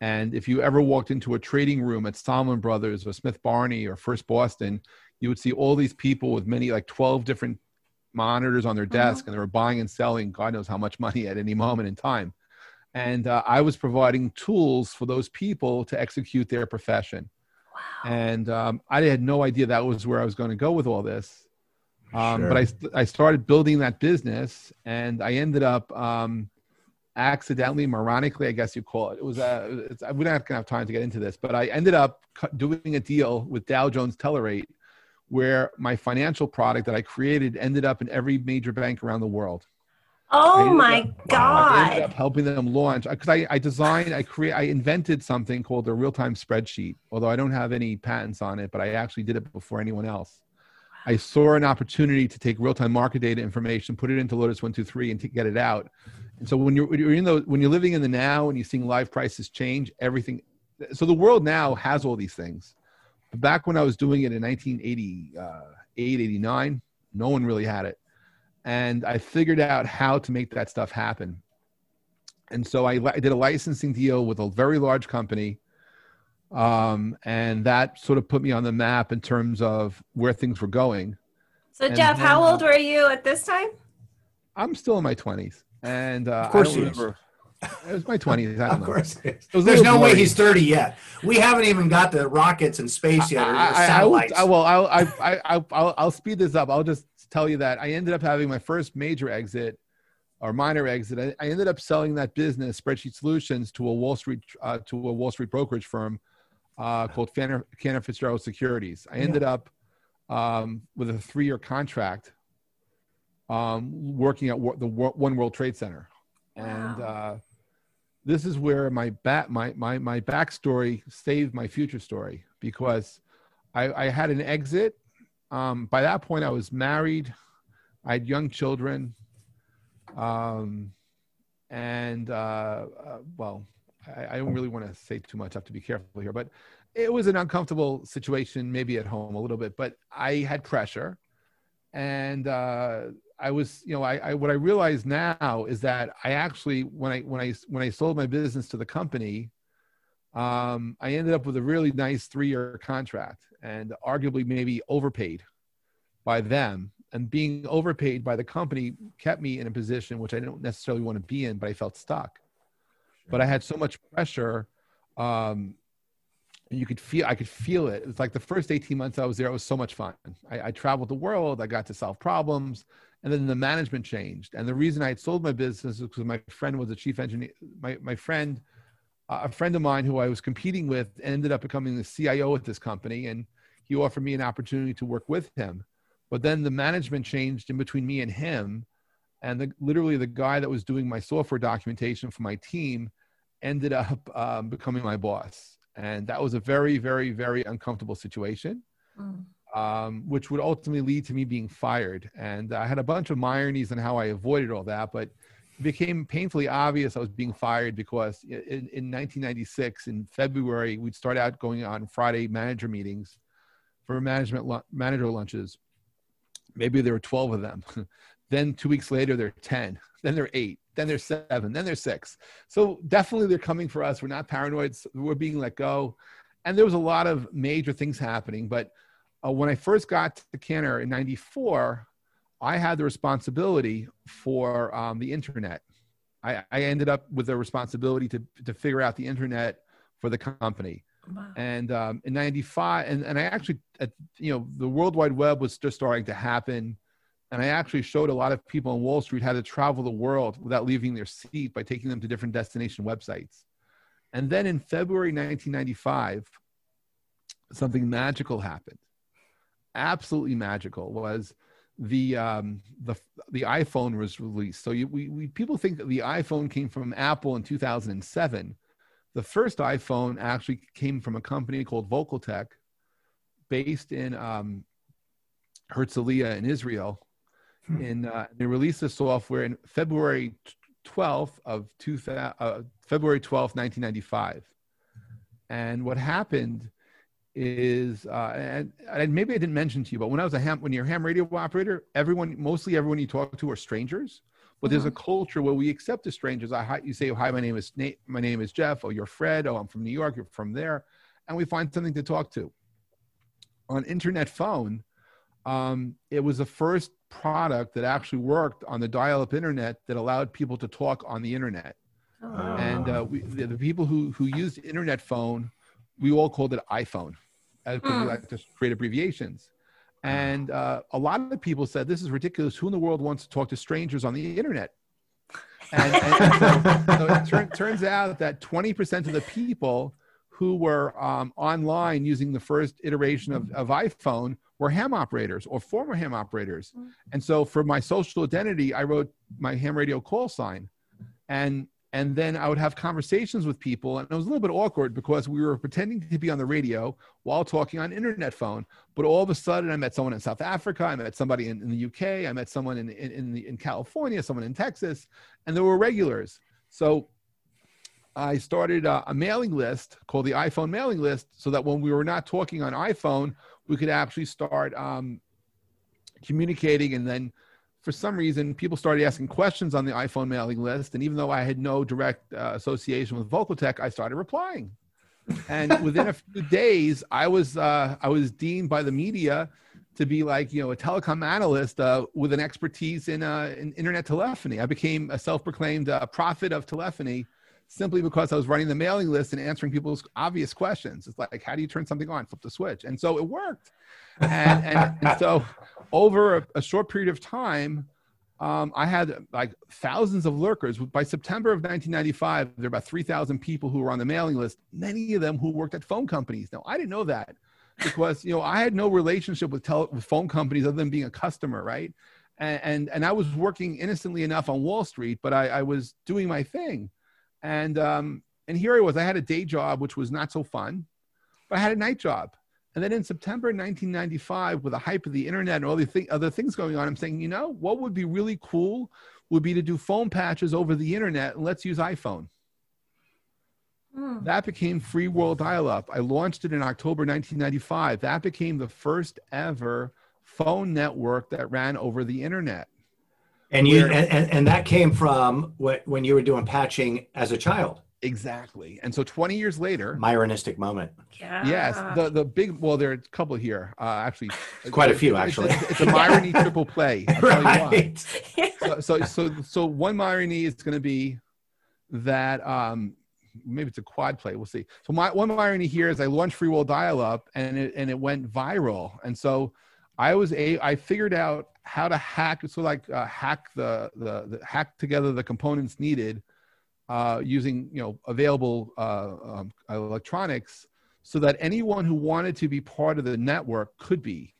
And if you ever walked into a trading room at Solomon Brothers or Smith Barney or First Boston, you would see all these people with many, like twelve different monitors on their desk, mm-hmm. and they were buying and selling God knows how much money at any moment in time. And uh, I was providing tools for those people to execute their profession. Wow. And um, I had no idea that was where I was going to go with all this. Um, sure. But I, st- I started building that business, and I ended up um, accidentally, moronically, I guess you call it. It was a, it's, we don't have time to get into this, but I ended up doing a deal with Dow Jones Telerate where my financial product that I created ended up in every major bank around the world. Oh my up, God. I ended up helping them launch. Because I, I designed, I create, I invented something called a real-time spreadsheet, although I don't have any patents on it, but I actually did it before anyone else. I saw an opportunity to take real-time market data information, put it into Lotus one two three, and to get it out. And so when you're, when you're in the, when you're living in the now and you're seeing live prices change, everything. So the world now has all these things. But back when I was doing it in nineteen eighty-eight, eighty-nine, no one really had it. And I figured out how to make that stuff happen. And so I, I did a licensing deal with a very large company. Um, and that sort of put me on the map in terms of where things were going. So and Jeff, then, how old were you at this time? I'm still in my twenties. And uh, of course I don't remember. It was my twenties. I don't of course know. It was There's no blurry. Way he's thirty yet. We haven't even got the rockets and space yet. Or I, satellites. I, I, I, well, I'll, I, I, I'll, I'll, I'll speed this up. I'll just tell you that I ended up having my first major exit or minor exit. I, I ended up selling that business, Spreadsheet Solutions, to a Wall Street uh, to a Wall Street brokerage firm uh, called Cantor, Cantor Fitzgerald Securities. I ended yeah. up um, with a three-year contract. Um, working at the One World Trade Center. Wow. And uh, this is where my back, my, my, my backstory saved my future story, because I, I had an exit. Um, by that point I was married. I had young children. Um, and uh, uh, well, I, I don't really want to say too much. I have to be careful here, but it was an uncomfortable situation, maybe at home a little bit, but I had pressure. And uh, I was, you know, I, I what I realize now is that I actually, when I when I when I sold my business to the company, um, I ended up with a really nice three-year contract, and arguably maybe overpaid by them. And being overpaid by the company kept me in a position which I didn't necessarily want to be in, but I felt stuck. Sure. But I had so much pressure. Um, you could feel, I could feel it. It's like the first eighteen months I was there, it was so much fun. I, I traveled the world, I got to solve problems, and then the management changed. And the reason I had sold my business was because my friend was a chief engineer, my, my friend, uh, a friend of mine who I was competing with ended up becoming the C I O at this company. And he offered me an opportunity to work with him. But then the management changed in between me and him. And the, literally the guy that was doing my software documentation for my team ended up um, becoming my boss. And that was a very, very, very uncomfortable situation, mm. um, which would ultimately lead to me being fired. And I had a bunch of ironies on how I avoided all that, but it became painfully obvious I was being fired because in, in nineteen ninety-six, in February, we'd start out going on Friday manager meetings for management lu- manager lunches. Maybe there were twelve of them. Then two weeks later, they're ten, then they're eight, then they're seven, then they're six. So definitely they're coming for us. We're not paranoid. We're being let go. And there was a lot of major things happening. But uh, when I first got to Cantor in ninety-four, I had the responsibility for um, the internet. I, I ended up with the responsibility to, to figure out the internet for the company. Wow. And um, in ninety-five, and, and I actually, uh, you know, the World Wide Web was just starting to happen. And I actually showed a lot of people on Wall Street how to travel the world without leaving their seat by taking them to different destination websites. And then in February nineteen ninety-five, something magical happened. Absolutely magical was the um, the the iPhone was released. So you, we, we people think that the iPhone came from Apple in two thousand seven. The first iPhone actually came from a company called VocalTec, based in um, Herzliya in Israel. And uh, they released the software in February twelfth of two, uh, February twelfth, nineteen ninety-five. And what happened is, uh, and, and maybe I didn't mention to you, but when I was a ham, when you're a ham radio operator, everyone, mostly everyone you talk to are strangers. But mm-hmm. There's a culture where we accept the strangers. I hi, you say, oh, hi, my name is Nate. My name is Jeff. Oh, you're Fred. Oh, I'm from New York. You're from there, and we find something to talk to. On internet phone, um, it was the first product that actually worked on the dial-up internet that allowed people to talk on the internet. Oh. And uh, we, the, the people who, who used internet phone, we all called it iPhone, because mm. we like to create abbreviations. And uh, a lot of the people said, this is ridiculous. Who in the world wants to talk to strangers on the internet? And, and so, so it tur- turns out that twenty percent of the people who were um, online using the first iteration of, of iPhone were ham operators or former ham operators. And so for my social identity, I wrote my ham radio call sign. And, and then I would have conversations with people. And it was a little bit awkward because we were pretending to be on the radio while talking on internet phone. But all of a sudden, I met someone in South Africa. I met somebody in, in the U K. I met someone in, in, in, the, in California, someone in Texas. And there were regulars. So I started a, a mailing list called the iPhone mailing list so that when we were not talking on iPhone, we could actually start um, communicating. And then for some reason, people started asking questions on the iPhone mailing list. And even though I had no direct uh, association with VocalTec, I started replying. And within a few days, I was uh, I was deemed by the media to be like, you know, a telecom analyst uh, with an expertise in, uh, in internet telephony. I became a self-proclaimed uh, prophet of telephony, simply because I was running the mailing list and answering people's obvious questions. It's like, how do you turn something on? Flip the switch. And so it worked. And, and, and so over a, a short period of time, um, I had like thousands of lurkers. By September of nineteen ninety-five, there were about three thousand people who were on the mailing list, many of them who worked at phone companies. Now, I didn't know that because, you know, I had no relationship with, tele- with phone companies other than being a customer, right? And, and, and I was working innocently enough on Wall Street, but I, I was doing my thing. And um, and here I was, I had a day job, which was not so fun, but I had a night job. And then in September nineteen ninety-five, with the hype of the internet and all the th- other things going on, I'm saying, you know, what would be really cool would be to do phone patches over the internet, and let's use iPhone. Mm. That became Free World Dial-Up. I launched it in October nineteen ninety-five. That became the first ever phone network that ran over the internet. And you and, and that came from what, when you were doing patching as a child. Exactly. And so twenty years later. Myronistic moment. Yeah. Yes. The the big, well, there are a couple here. Uh, actually. Quite a few, actually. It's, it's a Myrony triple play. I'll right. Tell you why. So, so, so, so one Myrony is going to be that um, maybe it's a quad play. We'll see. So my one irony here is I launched Free World Dial-Up and it and it went viral. And so I was a I figured out how to hack. So like uh, hack the, the the hack together the components needed uh, using you know available uh, um, electronics, so that anyone who wanted to be part of the network could be.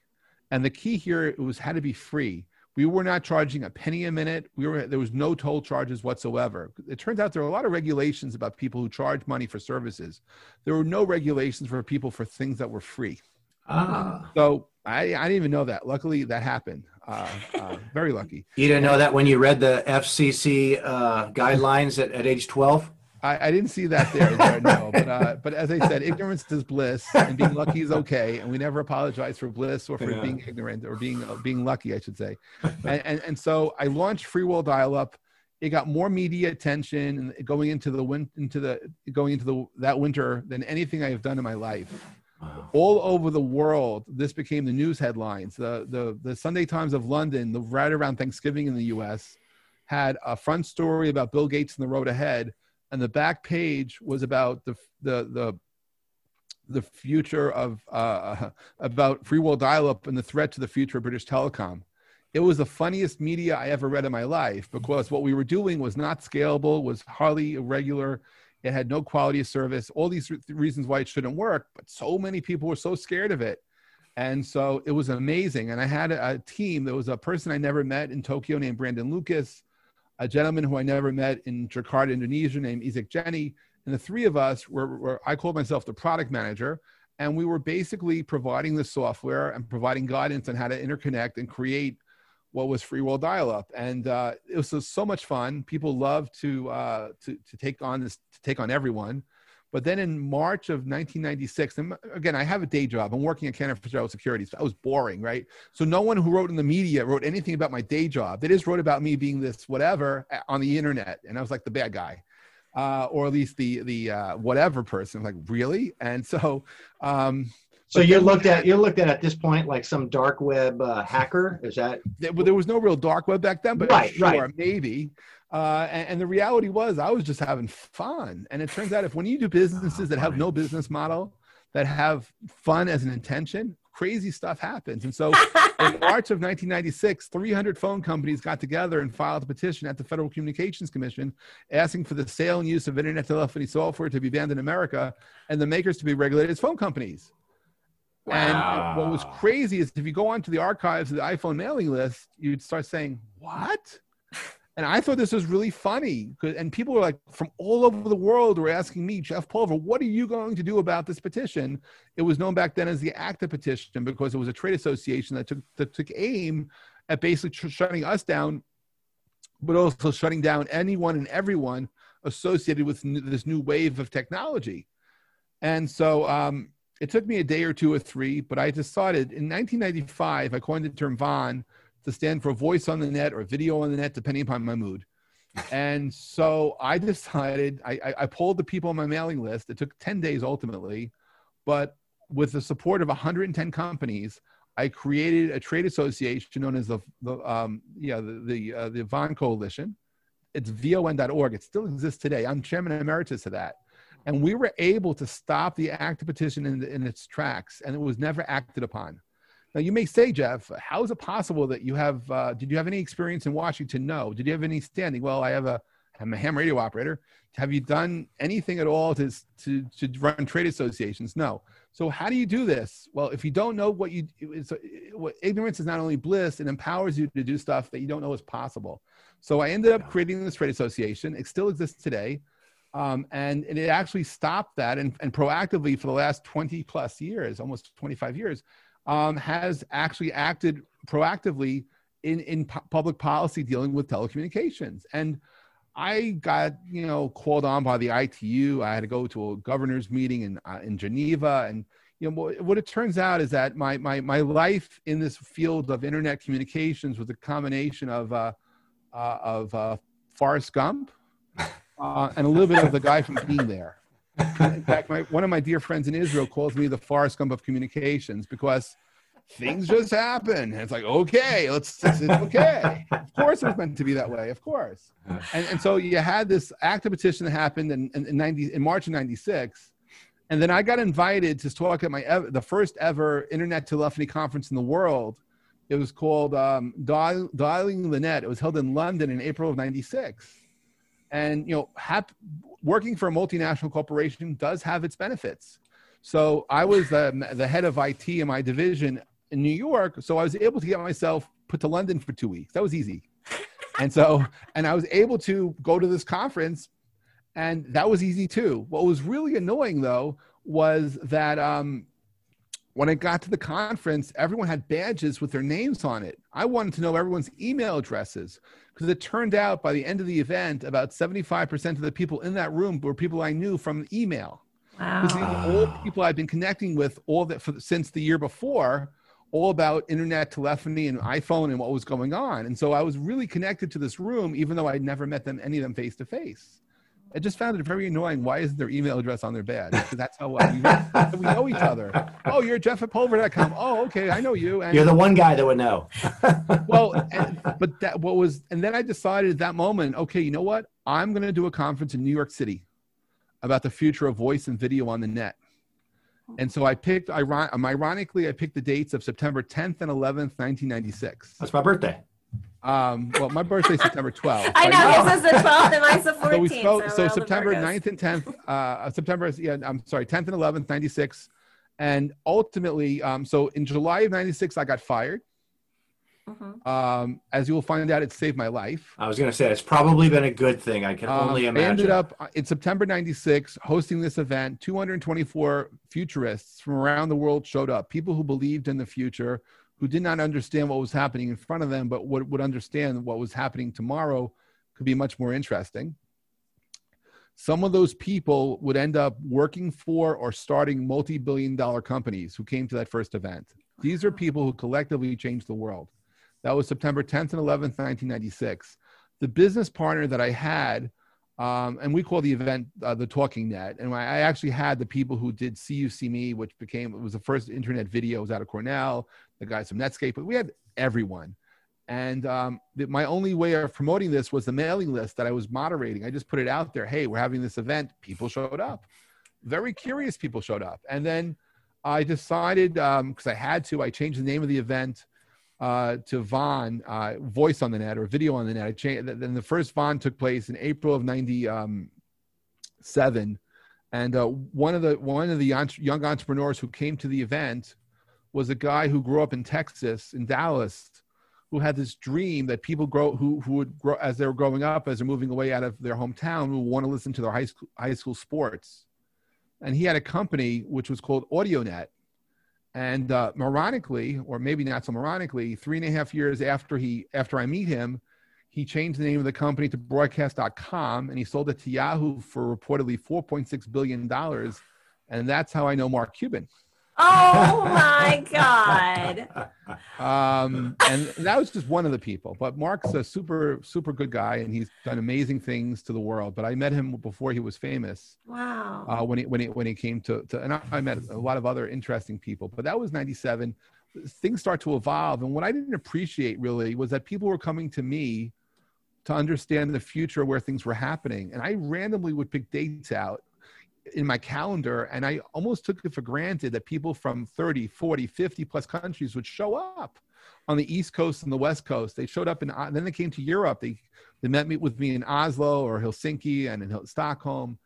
And the key here it was had to be free. We were not charging a penny a minute. We were, there was no toll charges whatsoever. It turns out there are a lot of regulations about people who charge money for services. There were no regulations for people for things that were free. Ah. So I, I didn't even know that. Luckily, that happened. Uh, uh, very lucky. You didn't know that when you read the F C C uh, guidelines at, at age twelve? I, I didn't see that there, there no. But, uh, but as I said, ignorance is bliss, and being lucky is okay. And we never apologize for bliss or for yeah. being ignorant or being uh, being lucky, I should say. And, and, and so I launched Free World Dial-Up. It got more media attention going into the win into the going into the that winter than anything I have done in my life. Wow. All over the world, this became the news headlines. The the the Sunday Times of London, the right around Thanksgiving in the U S, had a front story about Bill Gates and the road ahead. And the back page was about the the the, the future of uh, about Free World Dial-Up and the threat to the future of British Telecom. It was the funniest media I ever read in my life, because what we were doing was not scalable, was hardly irregular, it had no quality of service. All these re- reasons why it shouldn't work, but so many people were so scared of it, and so it was amazing. And I had a, a team. There was a person I never met in Tokyo named Brandon Lucas, a gentleman who I never met in Jakarta, Indonesia, named Isaac Jenny. And the three of us were, were, I called myself the product manager, and we were basically providing the software and providing guidance on how to interconnect and create what was Free World Dial-Up. And uh, it was so, so much fun. People loved to, uh, to, to take on this, to take on everyone. But then in March of nineteen ninety-six, and again, I have a day job. I'm working at Cantor Fitzgerald Securities. That was boring, right? So no one who wrote in the media wrote anything about my day job. They just wrote about me being this whatever on the internet. And I was like the bad guy, uh, or at least the the uh, whatever person. I'm like, really? And so... Um, So you're looked at you're looked at at this point like some dark web uh, hacker? Is that? Well, there was no real dark web back then, but right, sure, right. maybe. Uh, and, and the reality was, I was just having fun. And it turns out, if when you do businesses that have no business model, that have fun as an intention, crazy stuff happens. And so, in March of nineteen ninety-six, three hundred phone companies got together and filed a petition at the Federal Communications Commission asking for the sale and use of internet telephony software to be banned in America, and the makers to be regulated as phone companies. Wow. And what was crazy is if you go onto the archives of the iPhone mailing list, you'd start saying, what? And I thought this was really funny. And people were like from all over the world were asking me, Jeff Pulver, what are you going to do about this petition? It was known back then as the ACTA petition, because it was a trade association that took, that took aim at basically shutting us down, but also shutting down anyone and everyone associated with this new wave of technology. And so, um, it took me a day or two or three, but I decided in nineteen ninety-five, I coined the term VON to stand for voice on the net or video on the net, depending upon my mood. And so I decided, I, I, I polled the people on my mailing list. It took ten days ultimately, but with the support of one hundred ten companies, I created a trade association known as the the um, yeah the the, uh, the VON Coalition. It's V O N dot org. It still exists today. I'm chairman emeritus of that. And we were able to stop the ACTA petition in, in its tracks, and it was never acted upon. Now, you may say, Jeff, how is it possible that you have, uh, did you have any experience in Washington? No. Did you have any standing? Well, I have a, I'm a ham radio operator. Have you done anything at all to, to, to run trade associations? No. So how do you do this? Well, if you don't know what you, it's, what, ignorance is not only bliss, it empowers you to do stuff that you don't know is possible. So I ended up creating this trade association. It still exists today. Um, and, and it actually stopped that and, and proactively for the last twenty plus years, almost twenty-five years, um, has actually acted proactively in, in pu- public policy dealing with telecommunications. And I got, you know, called on by the I T U. I had to go to a governor's meeting in, uh, in Geneva. And, you know, what, what it turns out is that my, my, my life in this field of internet communications was a combination of, uh, uh, of uh, Forrest Gump, Uh, and a little bit of the guy from being there. In fact, my, one of my dear friends in Israel calls me the Forrest Gump of communications, because things just happen. And it's like, okay, let's, it's okay. Of course it was meant to be that way, of course. And, and so you had this act of petition that happened in, in, in, ninety, in March of ninety-six. And then I got invited to talk at my ever, the first ever internet telephony conference in the world. It was called um, Dial, Dialing the Net. It was held in London in April of ninety-six. And, you know, hap working for a multinational corporation does have its benefits. So I was the, the head of I T in my division in New York. So I was able to get myself put to London for two weeks. That was easy. And so, and I was able to go to this conference, and that was easy too. What was really annoying though, was that um, when I got to the conference, everyone had badges with their names on it. I wanted to know everyone's email addresses, because it turned out by the end of the event, about seventy-five percent of the people in that room were people I knew from email. Wow. These are the old people I've been connecting with all that for, since the year before, all about internet telephony and iPhone and what was going on. And so I was really connected to this room, even though I'd never met them, any of them face to face. I just found it very annoying. Why isn't their email address on their badge? Because that's how uh, we, that's how we know each other. Oh, you're Jeff at Pulver dot com. Oh, okay, I know you. And, you're the one guy that would know. well, and, but that what was, and then I decided at that moment, okay, you know what? I'm going to do a conference in New York City about the future of voice and video on the net. And so I picked, ironically, I picked the dates of September tenth and eleventh, nineteen ninety-six. That's my birthday. Um, well, my birthday is September twelfth. I know, this is the twelfth and mine's the fourteenth. So, we spoke, so, so September ninth and tenth, uh, September, yeah, I'm sorry, tenth and eleventh, ninety-six. And ultimately, um, so in July of ninety-six, I got fired. Mm-hmm. Um, as you will find out, it saved my life. I was going to say, it's probably been a good thing. I can um, only imagine. I ended up in September ninety-six hosting this event. two hundred twenty-four futurists from around the world showed up. People who believed in the future, who did not understand what was happening in front of them, but would, would understand what was happening tomorrow could be much more interesting. Some of those people would end up working for or starting multi-billion dollar companies who came to that first event. These are people who collectively changed the world. That was September tenth and eleventh, nineteen ninety-six. The business partner that I had, um, and we call the event uh, the Talking Net, and I actually had the people who did See You, See Me, which became, it was the first internet video, it was out of Cornell, the guys from Netscape, but we had everyone. And um, the, my only way of promoting this was the mailing list that I was moderating. I just put it out there, hey, we're having this event, people showed up. Very curious people showed up. And then I decided, um, because I had to, I changed the name of the event Uh, to VON, uh, voice on the net or video on the net. I changed, then the first VON took place in April of ninety-seven, and uh, one of the one of the entre young entrepreneurs who came to the event was a guy who grew up in Texas, in Dallas, who had this dream that people grow who who would grow as they were growing up, as they're moving away out of their hometown, who want to listen to their high school high school sports, and he had a company which was called AudioNet. And uh, ironically, or maybe not so ironically, three and a half years after he, after I meet him, he changed the name of the company to broadcast dot com, and he sold it to Yahoo for reportedly four point six billion dollars. And that's how I know Mark Cuban. Oh my God. um, and that was just one of the people, but Mark's a super, super good guy, and he's done amazing things to the world. But I met him before he was famous. Wow. Uh, when he, when he, when he came to, to and I, I met a lot of other interesting people, but that was ninety-seven. Things start to evolve. And what I didn't appreciate really was that people were coming to me to understand the future where things were happening. And I randomly would pick dates out in my calendar, and I almost took it for granted that people from thirty, forty, fifty plus countries would show up on the East Coast and the West Coast. They showed up in, uh, then they came to Europe. They, they met me with me in Oslo or Helsinki and in Stockholm.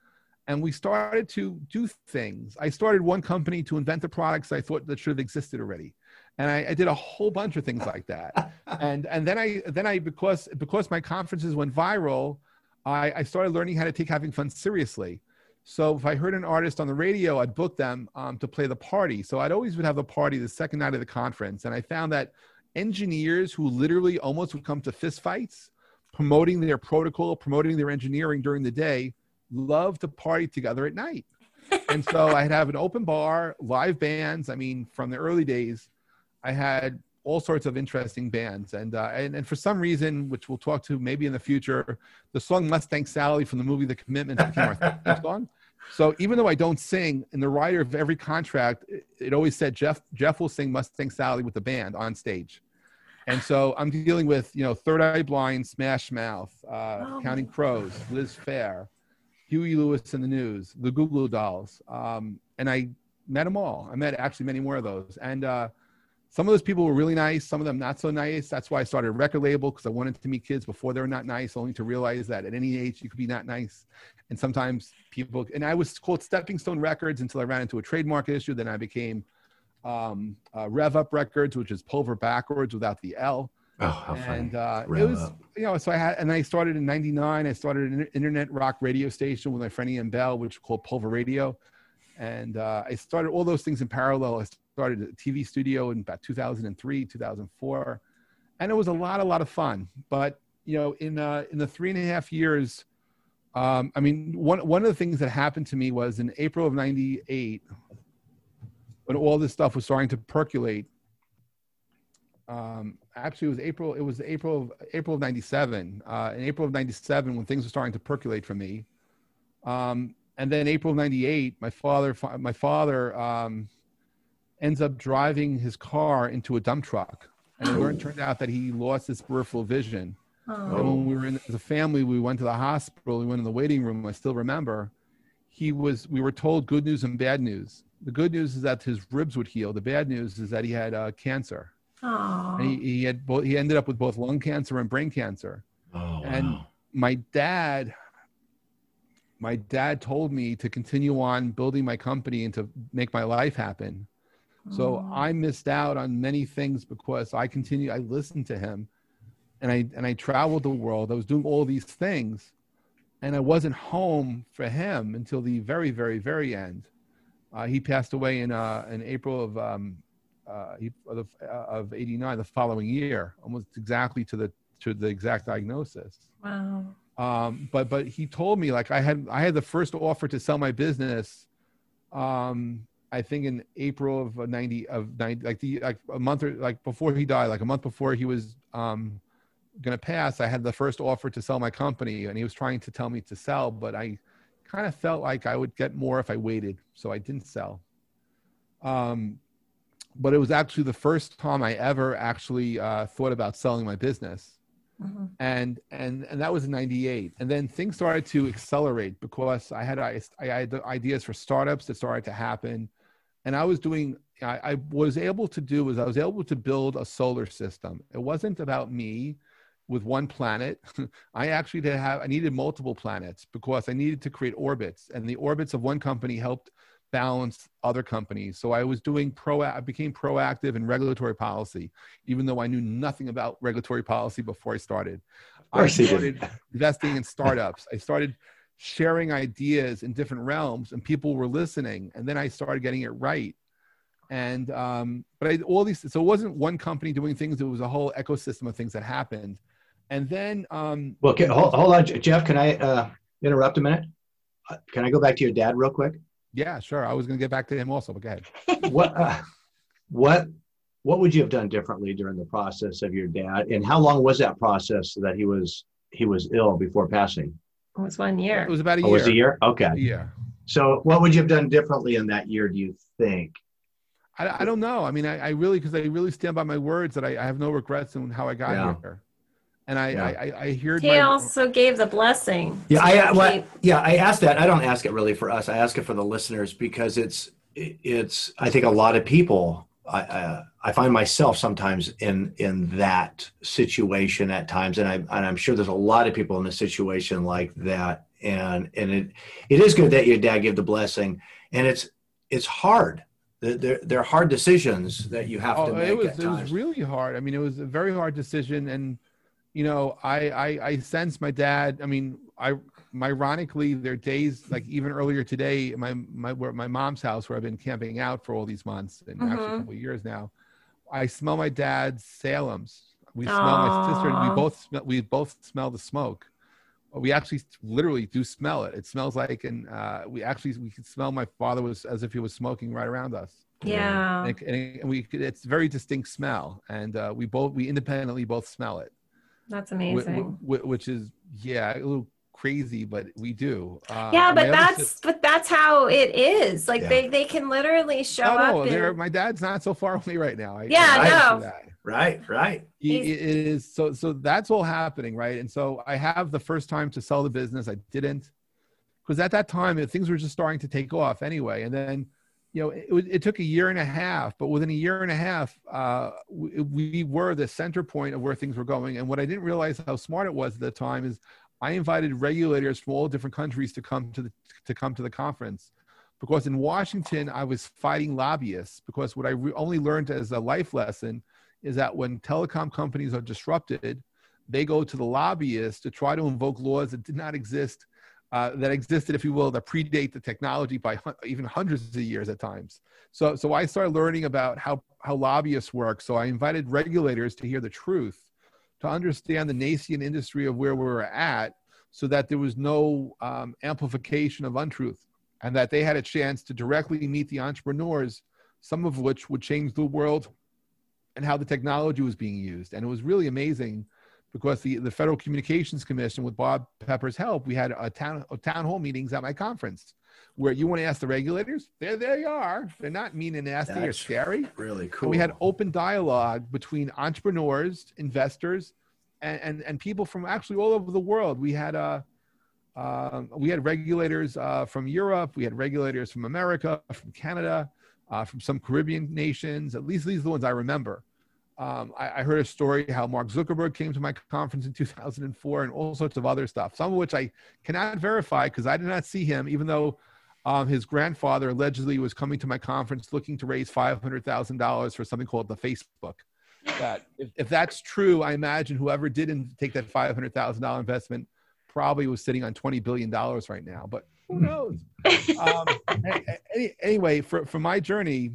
And we started to do things. I started one company to invent the products I thought that should have existed already. And I, I did a whole bunch of things like that. And, and then I, then I, because, because my conferences went viral, I, I started learning how to take having fun seriously. So if I heard an artist on the radio, I'd book them um, to play the party. So I'd always would have a party the second night of the conference. And I found that engineers who literally almost would come to fistfights, promoting their protocol, promoting their engineering during the day, love to party together at night. And so I'd have an open bar, live bands. I mean, from the early days, I had all sorts of interesting bands. And, uh, and, and for some reason, which we'll talk to maybe in the future, the song Mustang Sally from the movie The Commitments became our theme song. So even though I don't sing, in the writer of every contract, it always said, Jeff, Jeff will sing Mustang Sally with the band on stage. And so I'm dealing with, you know, Third Eye Blind, Smash Mouth, uh, oh. Counting Crows, Liz Phair, Huey Lewis and the News, the Goo Goo Dolls. Um, and I met them all. I met actually many more of those. And uh, some of those people were really nice. Some of them not so nice. That's why I started a record label, because I wanted to meet kids before they were not nice, only to realize that at any age you could be not nice. And sometimes people, and I was called Stepping Stone Records until I ran into a trademark issue. Then I became um, uh, Rev Up Records, which is Pulver backwards without the L. Oh, how and funny. Uh, Rev it was, up. You know, so I had, and I started in ninety-nine. I started an internet rock radio station with my friend Ian Bell, which was called Pulver Radio. And uh, I started all those things in parallel. I started a T V studio in about two thousand three, two thousand four. And it was a lot, a lot of fun. But, you know, in, uh, in the three and a half years, um, I mean, one, one of the things that happened to me was in April of ninety-eight, when all this stuff was starting to percolate. Um, actually, it was April, it was April of, April of ninety-seven. Uh, in April of ninety-seven, when things were starting to percolate for me, um, and then April ninety-eight, my father, my father um, ends up driving his car into a dump truck. And oh. it turned out that he lost his peripheral vision. Oh. And when we were in, as a family, we went to the hospital, we went in the waiting room, I still remember, he was, we were told good news and bad news. The good news is that his ribs would heal. The bad news is that he had uh, cancer. Oh. And he, he, had both, he ended up with both lung cancer and brain cancer. Oh, and wow. my dad... My dad told me to continue on building my company and to make my life happen. So oh. I missed out on many things because I continued, I listened to him and I, and I traveled the world. I was doing all these things and I wasn't home for him until the very, very, very end. Uh, he passed away in, uh, in April of, um, uh, of eighty-nine, the following year, almost exactly to the, to the exact diagnosis. Wow. Um, but, but he told me, like, I had, I had the first offer to sell my business, um, I think in April of ninety of ninety, like the, like a month or like before he died, like a month before he was, um, going to pass, I had the first offer to sell my company and he was trying to tell me to sell, but I kind of felt like I would get more if I waited. So I didn't sell. Um, but it was actually the first time I ever actually, uh, thought about selling my business. Mm-hmm. And, and, and that was in ninety-eight. And then things started to accelerate because I had, I, I had ideas for startups that started to happen. And I was doing, I, I was able to do was I was able to build a solar system. It wasn't about me with one planet. I actually did have, I needed multiple planets because I needed to create orbits, and the orbits of one company helped balance other companies. So I was doing pro, I became proactive in regulatory policy, even though I knew nothing about regulatory policy before I started. I started investing in startups. I started sharing ideas in different realms and people were listening. And then I started getting it right. And, um, but I, all these, so it wasn't one company doing things. It was a whole ecosystem of things that happened. And then, um, well, can, hold, hold on, Jeff, can I, uh, interrupt a minute? Can I go back to your dad real quick? Yeah, sure. I was going to get back to him also, but go ahead. What, uh, what, what would you have done differently during the process of your dad? And how long was that process that he was, he was ill before passing? It was one year. It was about a year. Oh, it was a year? Okay. Yeah. So what would you have done differently in that year, do you think? I, I don't know. I mean, I, I really, because I really stand by my words that I, I have no regrets in how I got yeah. here. And I, yeah. I, I, I heard he my, also gave the blessing. Yeah, I, well, yeah, I asked that. I don't ask it really for us. I ask it for the listeners because it's, it's, I think a lot of people, I, uh, I find myself sometimes in, in that situation at times. And I, and I'm sure there's a lot of people in a situation like that. And, and it, it is good that your dad gave the blessing, and it's, it's hard. They're, they're hard decisions that you have oh, to make. It was, at it times. was really hard. I mean, it was a very hard decision. And, you know, I, I, I sense my dad, I mean, I, ironically, there are days, like even earlier today, my, my, where, my mom's house where I've been camping out for all these months and mm-hmm. actually a couple of years now, I smell my dad's Salem's. We Aww. Smell my sister and we both, smell, we both smell the smoke. We actually literally do smell it. It smells like, and uh, we actually, we could smell my father was as if he was smoking right around us. Yeah. And, it, and we, it's very distinct smell. And uh, we both, we independently both smell it. That's amazing. Which is, yeah, a little crazy, but we do. Uh, yeah, but that's but that's how it is. Like yeah. they they can literally show oh, up. No, and... my dad's not so far away right now. I, yeah, I, no. I right, right. He, it is so so that's all happening, right? And so I have the first time to sell the business. I didn't, because at that time things were just starting to take off anyway. And then, you know, it, it took a year and a half, but within a year and a half, uh, we, we were the center point of where things were going. And what I didn't realize how smart it was at the time is, I invited regulators from all different countries to come to the, to come to the conference, because in Washington, I was fighting lobbyists, because what I re- only learned as a life lesson is that when telecom companies are disrupted, they go to the lobbyists to try to invoke laws that did not exist, uh, that existed, if you will, that predate the technology by hun- even hundreds of years at times. So, so I started learning about how, how lobbyists work. So I invited regulators to hear the truth, to understand the nascent industry of where we were at, so that there was no um, amplification of untruth, and that they had a chance to directly meet the entrepreneurs, some of which would change the world and how the technology was being used. And it was really amazing, because the, the Federal Communications Commission, with Bob Pepper's help, we had a town, a town hall meetings at my conference, where you want to ask the regulators, there they are. They're not mean and nasty That's or scary. Really cool. And we had open dialogue between entrepreneurs, investors, and, and, and people from actually all over the world. We had uh, uh, we had regulators uh, from Europe. We had regulators from America, from Canada, uh, from some Caribbean nations. At least these are the ones I remember. Um, I, I heard a story how Mark Zuckerberg came to my conference in two thousand four, and all sorts of other stuff, some of which I cannot verify because I did not see him, even though um, his grandfather allegedly was coming to my conference looking to raise five hundred thousand dollars for something called the Facebook. That, if, if that's true, I imagine whoever didn't take that five hundred thousand dollars investment probably was sitting on twenty billion dollars right now, but who knows? um, any, anyway, for, for my journey,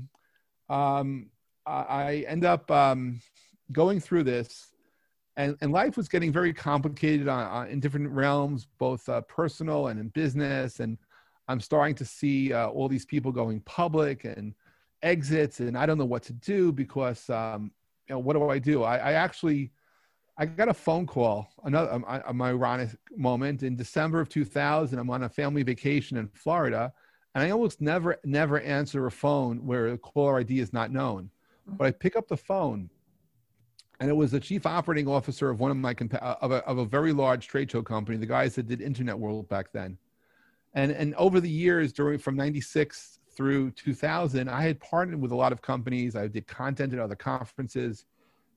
um, I end up um, going through this, and, and life was getting very complicated on, on, in different realms, both uh, personal and in business. And I'm starting to see uh, all these people going public and exits, and I don't know what to do, because um, you know, what do I do? I, I actually, I got a phone call, another um, I, my ironic moment, in December of two thousand. I'm on a family vacation in Florida, and I almost never, never answer a phone where the caller I D is not known. But I pick up the phone, and it was the chief operating officer of one of my compa- of, a, of a very large trade show company, the guys that did Internet World back then. And and over the years, during from ninety-six through two thousand, I had partnered with a lot of companies. I did content at other conferences,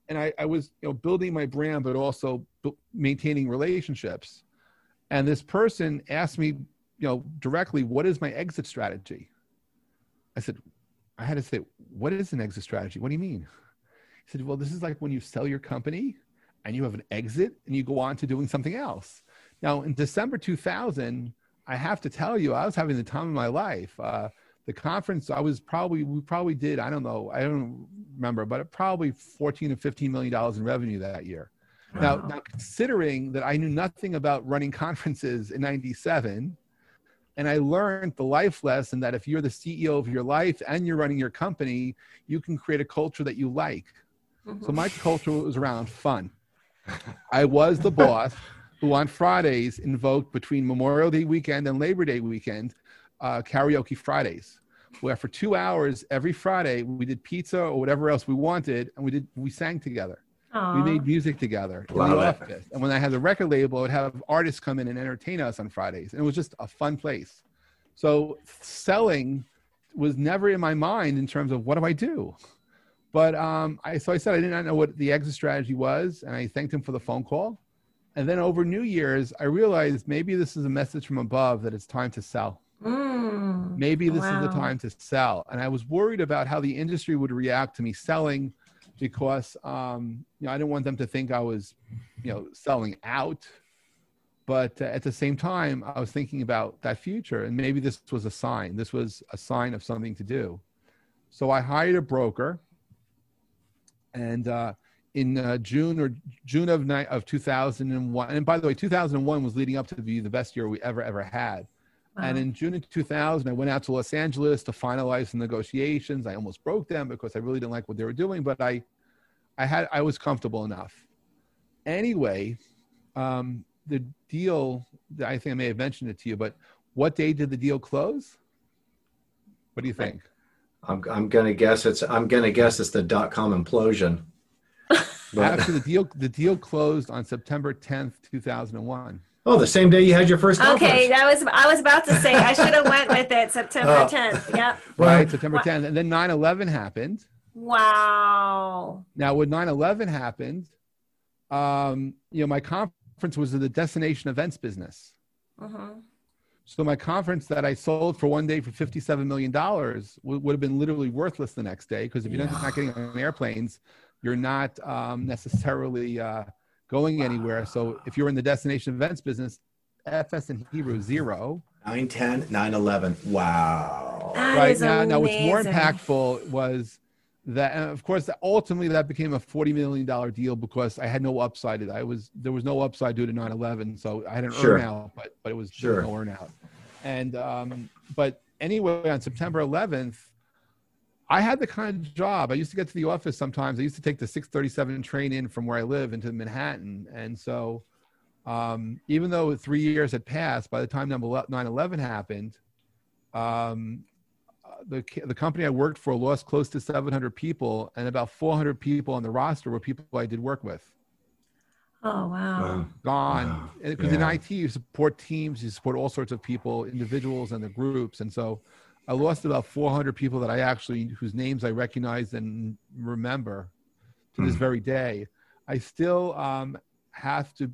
and I, I was you know building my brand, but also b- maintaining relationships. And this person asked me, you know, directly, "What is my exit strategy?" I said, I had to say, what is an exit strategy? What do you mean? He said, well, this is like when you sell your company and you have an exit and you go on to doing something else. Now, in December two thousand, I have to tell you, I was having the time of my life. Uh, the conference, I was probably, we probably did, I don't know, I don't remember, but probably fourteen or fifteen million dollars in revenue that year. Wow. Now, now, considering that I knew nothing about running conferences in ninety-seven, and I learned the life lesson that if you're the C E O of your life and you're running your company, you can create a culture that you like. Mm-hmm. So my culture was around fun. I was the boss who on Fridays invoked, between Memorial Day weekend and Labor Day weekend, uh, karaoke Fridays, where for two hours every Friday we did pizza or whatever else we wanted, and we did we sang together. Aww. We made music together in the office. And when I had the record label, I would have artists come in and entertain us on Fridays. And it was just a fun place. So selling was never in my mind in terms of what do I do? But um, I, so I said I did not know what the exit strategy was, and I thanked him for the phone call. And then over New Year's, I realized maybe this is a message from above that it's time to sell. Mm, maybe this wow. is the time to sell. And I was worried about how the industry would react to me selling, because um, you know, I didn't want them to think I was, you know, selling out. But uh, at the same time, I was thinking about that future, and maybe this was a sign. This was a sign of something to do. So I hired a broker, and uh, in uh, June or June of ni- of two thousand one. And by the way, two thousand one was leading up to be the best year we ever ever had. Wow. And in June of two thousand, I went out to Los Angeles to finalize the negotiations. I almost broke them because I really didn't like what they were doing, but I, I had I was comfortable enough. Anyway, um, the deal, I think I may have mentioned it to you, but what day did the deal close? What do you think? I'm, I'm going to guess it's, I'm going to guess it's the dot-com implosion. After the deal, the deal closed on September tenth, two thousand one. Oh, the same day you had your first conference. Okay, that was, I was about to say, I should have went with it, September tenth, yep. Right, September tenth, and then nine eleven happened. Wow. Now, when nine eleven happened, um, you know, my conference was in the destination events business. Uh-huh. So my conference that I sold for one day for fifty-seven million dollars would, would have been literally worthless the next day, because if you're yeah. not, not getting on airplanes, you're not um, necessarily uh, going wow. anywhere. So if you're in the destination events business, F S and Hebrew, zero. nine ten, nine eleven. Wow. That right now, now, what's more impactful was that, and of course, ultimately that became a forty million dollars deal because I had no upside. I was, there was no upside due to nine eleven. So I had an sure. earn out, but, but it was sure. no earn out. And, um, but anyway, on September eleventh, I had the kind of job. I used to get to the office sometimes. I used to take the six thirty-seven train in from where I live into Manhattan. And so um, even though three years had passed, by the time nine eleven happened, um, the, the company I worked for lost close to seven hundred people, and about four hundred people on the roster were people I did work with. Oh, wow. wow. Gone. Because wow. yeah. in I T, you support teams, you support all sorts of people, individuals and the groups. And so I lost about four hundred people that I actually, whose names I recognize and remember to this mm. very day. I still um, have to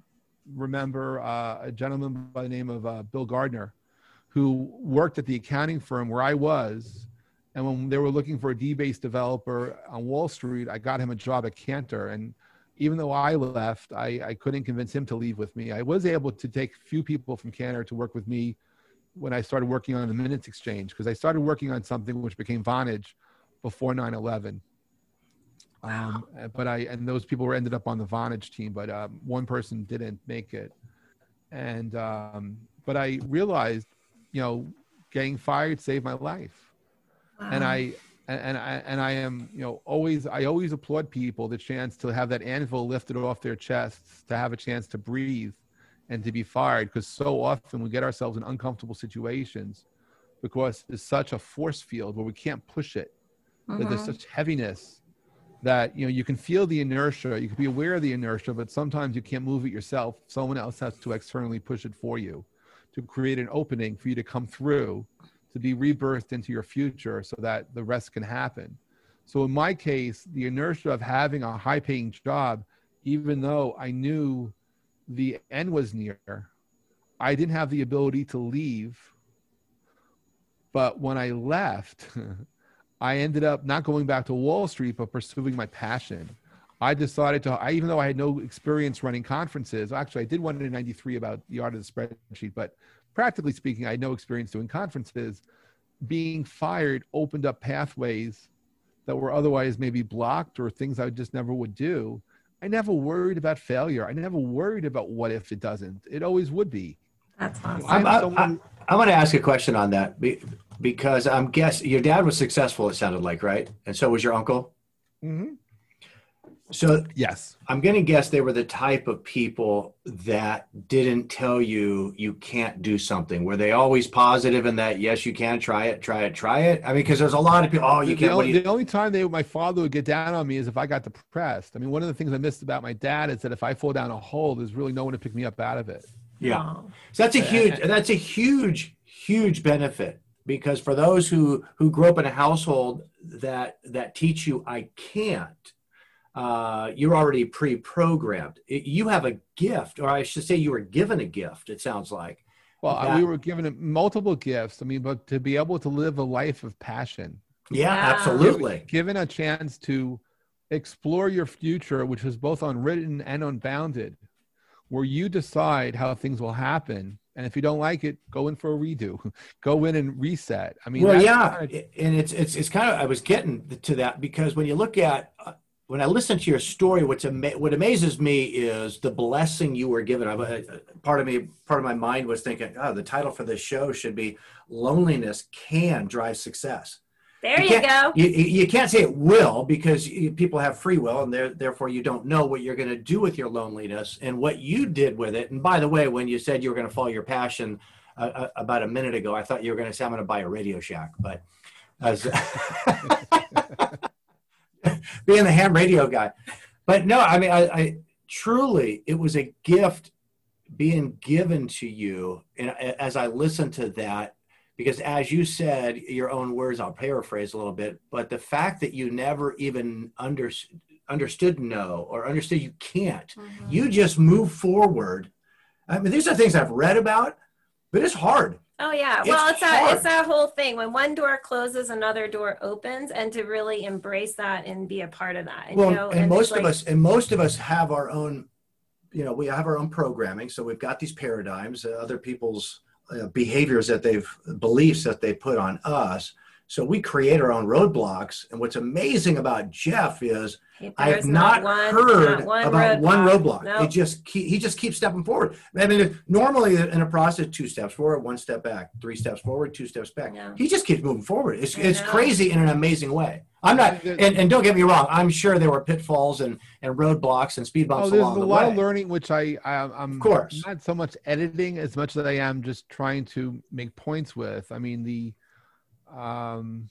remember uh, a gentleman by the name of uh, Bill Gardner, who worked at the accounting firm where I was. And when they were looking for a D-base developer on Wall Street, I got him a job at Cantor. And even though I left, I, I couldn't convince him to leave with me. I was able to take a few people from Cantor to work with me when I started working on the Minutes Exchange, because I started working on something which became Vonage before nine eleven. Wow. Um, but I, and those people were ended up on the Vonage team, but um, one person didn't make it. And, um, but I realized, you know, getting fired saved my life. Wow. And I, and, and I, and I am, you know, always, I always applaud people the chance to have that anvil lifted off their chests, to have a chance to breathe, and to be fired, because so often we get ourselves in uncomfortable situations because there's such a force field where we can't push it. Uh-huh. That there's such heaviness that, you know, you can feel the inertia, you can be aware of the inertia, but sometimes you can't move it yourself. Someone else has to externally push it for you to create an opening for you to come through, to be rebirthed into your future so that the rest can happen. So in my case, the inertia of having a high paying job, even though I knew the end was near, I didn't have the ability to leave. But when I left, I ended up not going back to Wall Street, but pursuing my passion. I decided to, I, even though I had no experience running conferences, actually I did one in ninety-three about the art of the spreadsheet, but practically speaking, I had no experience doing conferences. Being fired opened up pathways that were otherwise maybe blocked, or things I just never would do. I never worried about failure. I never worried about what if it doesn't. It always would be. That's awesome. I'm, I'm, I'm, I'm going to ask a question on that, because I'm guessing your dad was successful, it sounded like, right? And so was your uncle? Mm-hmm. So yes. I'm going to guess they were the type of people that didn't tell you you can't do something. Were they always positive in that, yes, you can, try it, try it, try it? I mean, because there's a lot of people, oh, you the can't. Only, you... The only time they, my father would get down on me is if I got depressed. I mean, one of the things I missed about my dad is that if I fall down a hole, there's really no one to pick me up out of it. Yeah. So that's a huge, that's a huge, huge benefit, because for those who, who grew up in a household that, that teach you, I can't, Uh, you're already pre-programmed. It, you have a gift, or I should say you were given a gift, it sounds like. Well, that, we were given multiple gifts. I mean, but to be able to live a life of passion. Yeah, yeah. Absolutely. Given a chance to explore your future, which is both unwritten and unbounded, where you decide how things will happen. And if you don't like it, go in for a redo, go in and reset. I mean, well, yeah. Kind of, and it's, it's, it's kind of, I was getting to that, because when you look at, uh, when I listen to your story, what's ama- what amazes me is the blessing you were given. I, uh, part of me, part of my mind was thinking, oh, the title for this show should be Loneliness Can Drive Success. There you, you go. You, you can't say it will, because you, people have free will, and therefore you don't know what you're going to do with your loneliness and what you did with it. And by the way, when you said you were going to follow your passion uh, about a minute ago, I thought you were going to say, I'm going to buy a Radio Shack. But as, being the ham radio guy. But no, I mean, I, I truly, it was a gift being given to you. And as I listened to that, because as you said, your own words, I'll paraphrase a little bit, but the fact that you never even under, understood no, or understood you can't, mm-hmm. you just move forward. I mean, these are things I've read about, but it's hard. Oh yeah. It's well, it's a, it's a whole thing. When one door closes, another door opens, and to really embrace that and be a part of that. And well, you know, and, and most like, of us, and most of us have our own, you know, we have our own programming. So we've got these paradigms, uh, other people's uh, behaviors that they've, beliefs that they put on us. So we create our own roadblocks. And what's amazing about Jeff is I have not, not one, heard not one about roadblock. one roadblock. Nope. It just keep, he just keeps stepping forward. I mean, if, normally in a process, two steps forward, one step back, three steps forward, two steps back. Yeah. He just keeps moving forward. It's it's crazy in an amazing way. I'm not, and, and don't get me wrong, I'm sure there were pitfalls and, and roadblocks and speed bumps oh, along the way. There's a lot of learning, which I, I, I'm of course. not so much editing as much as I am just trying to make points with. I mean, the... Um,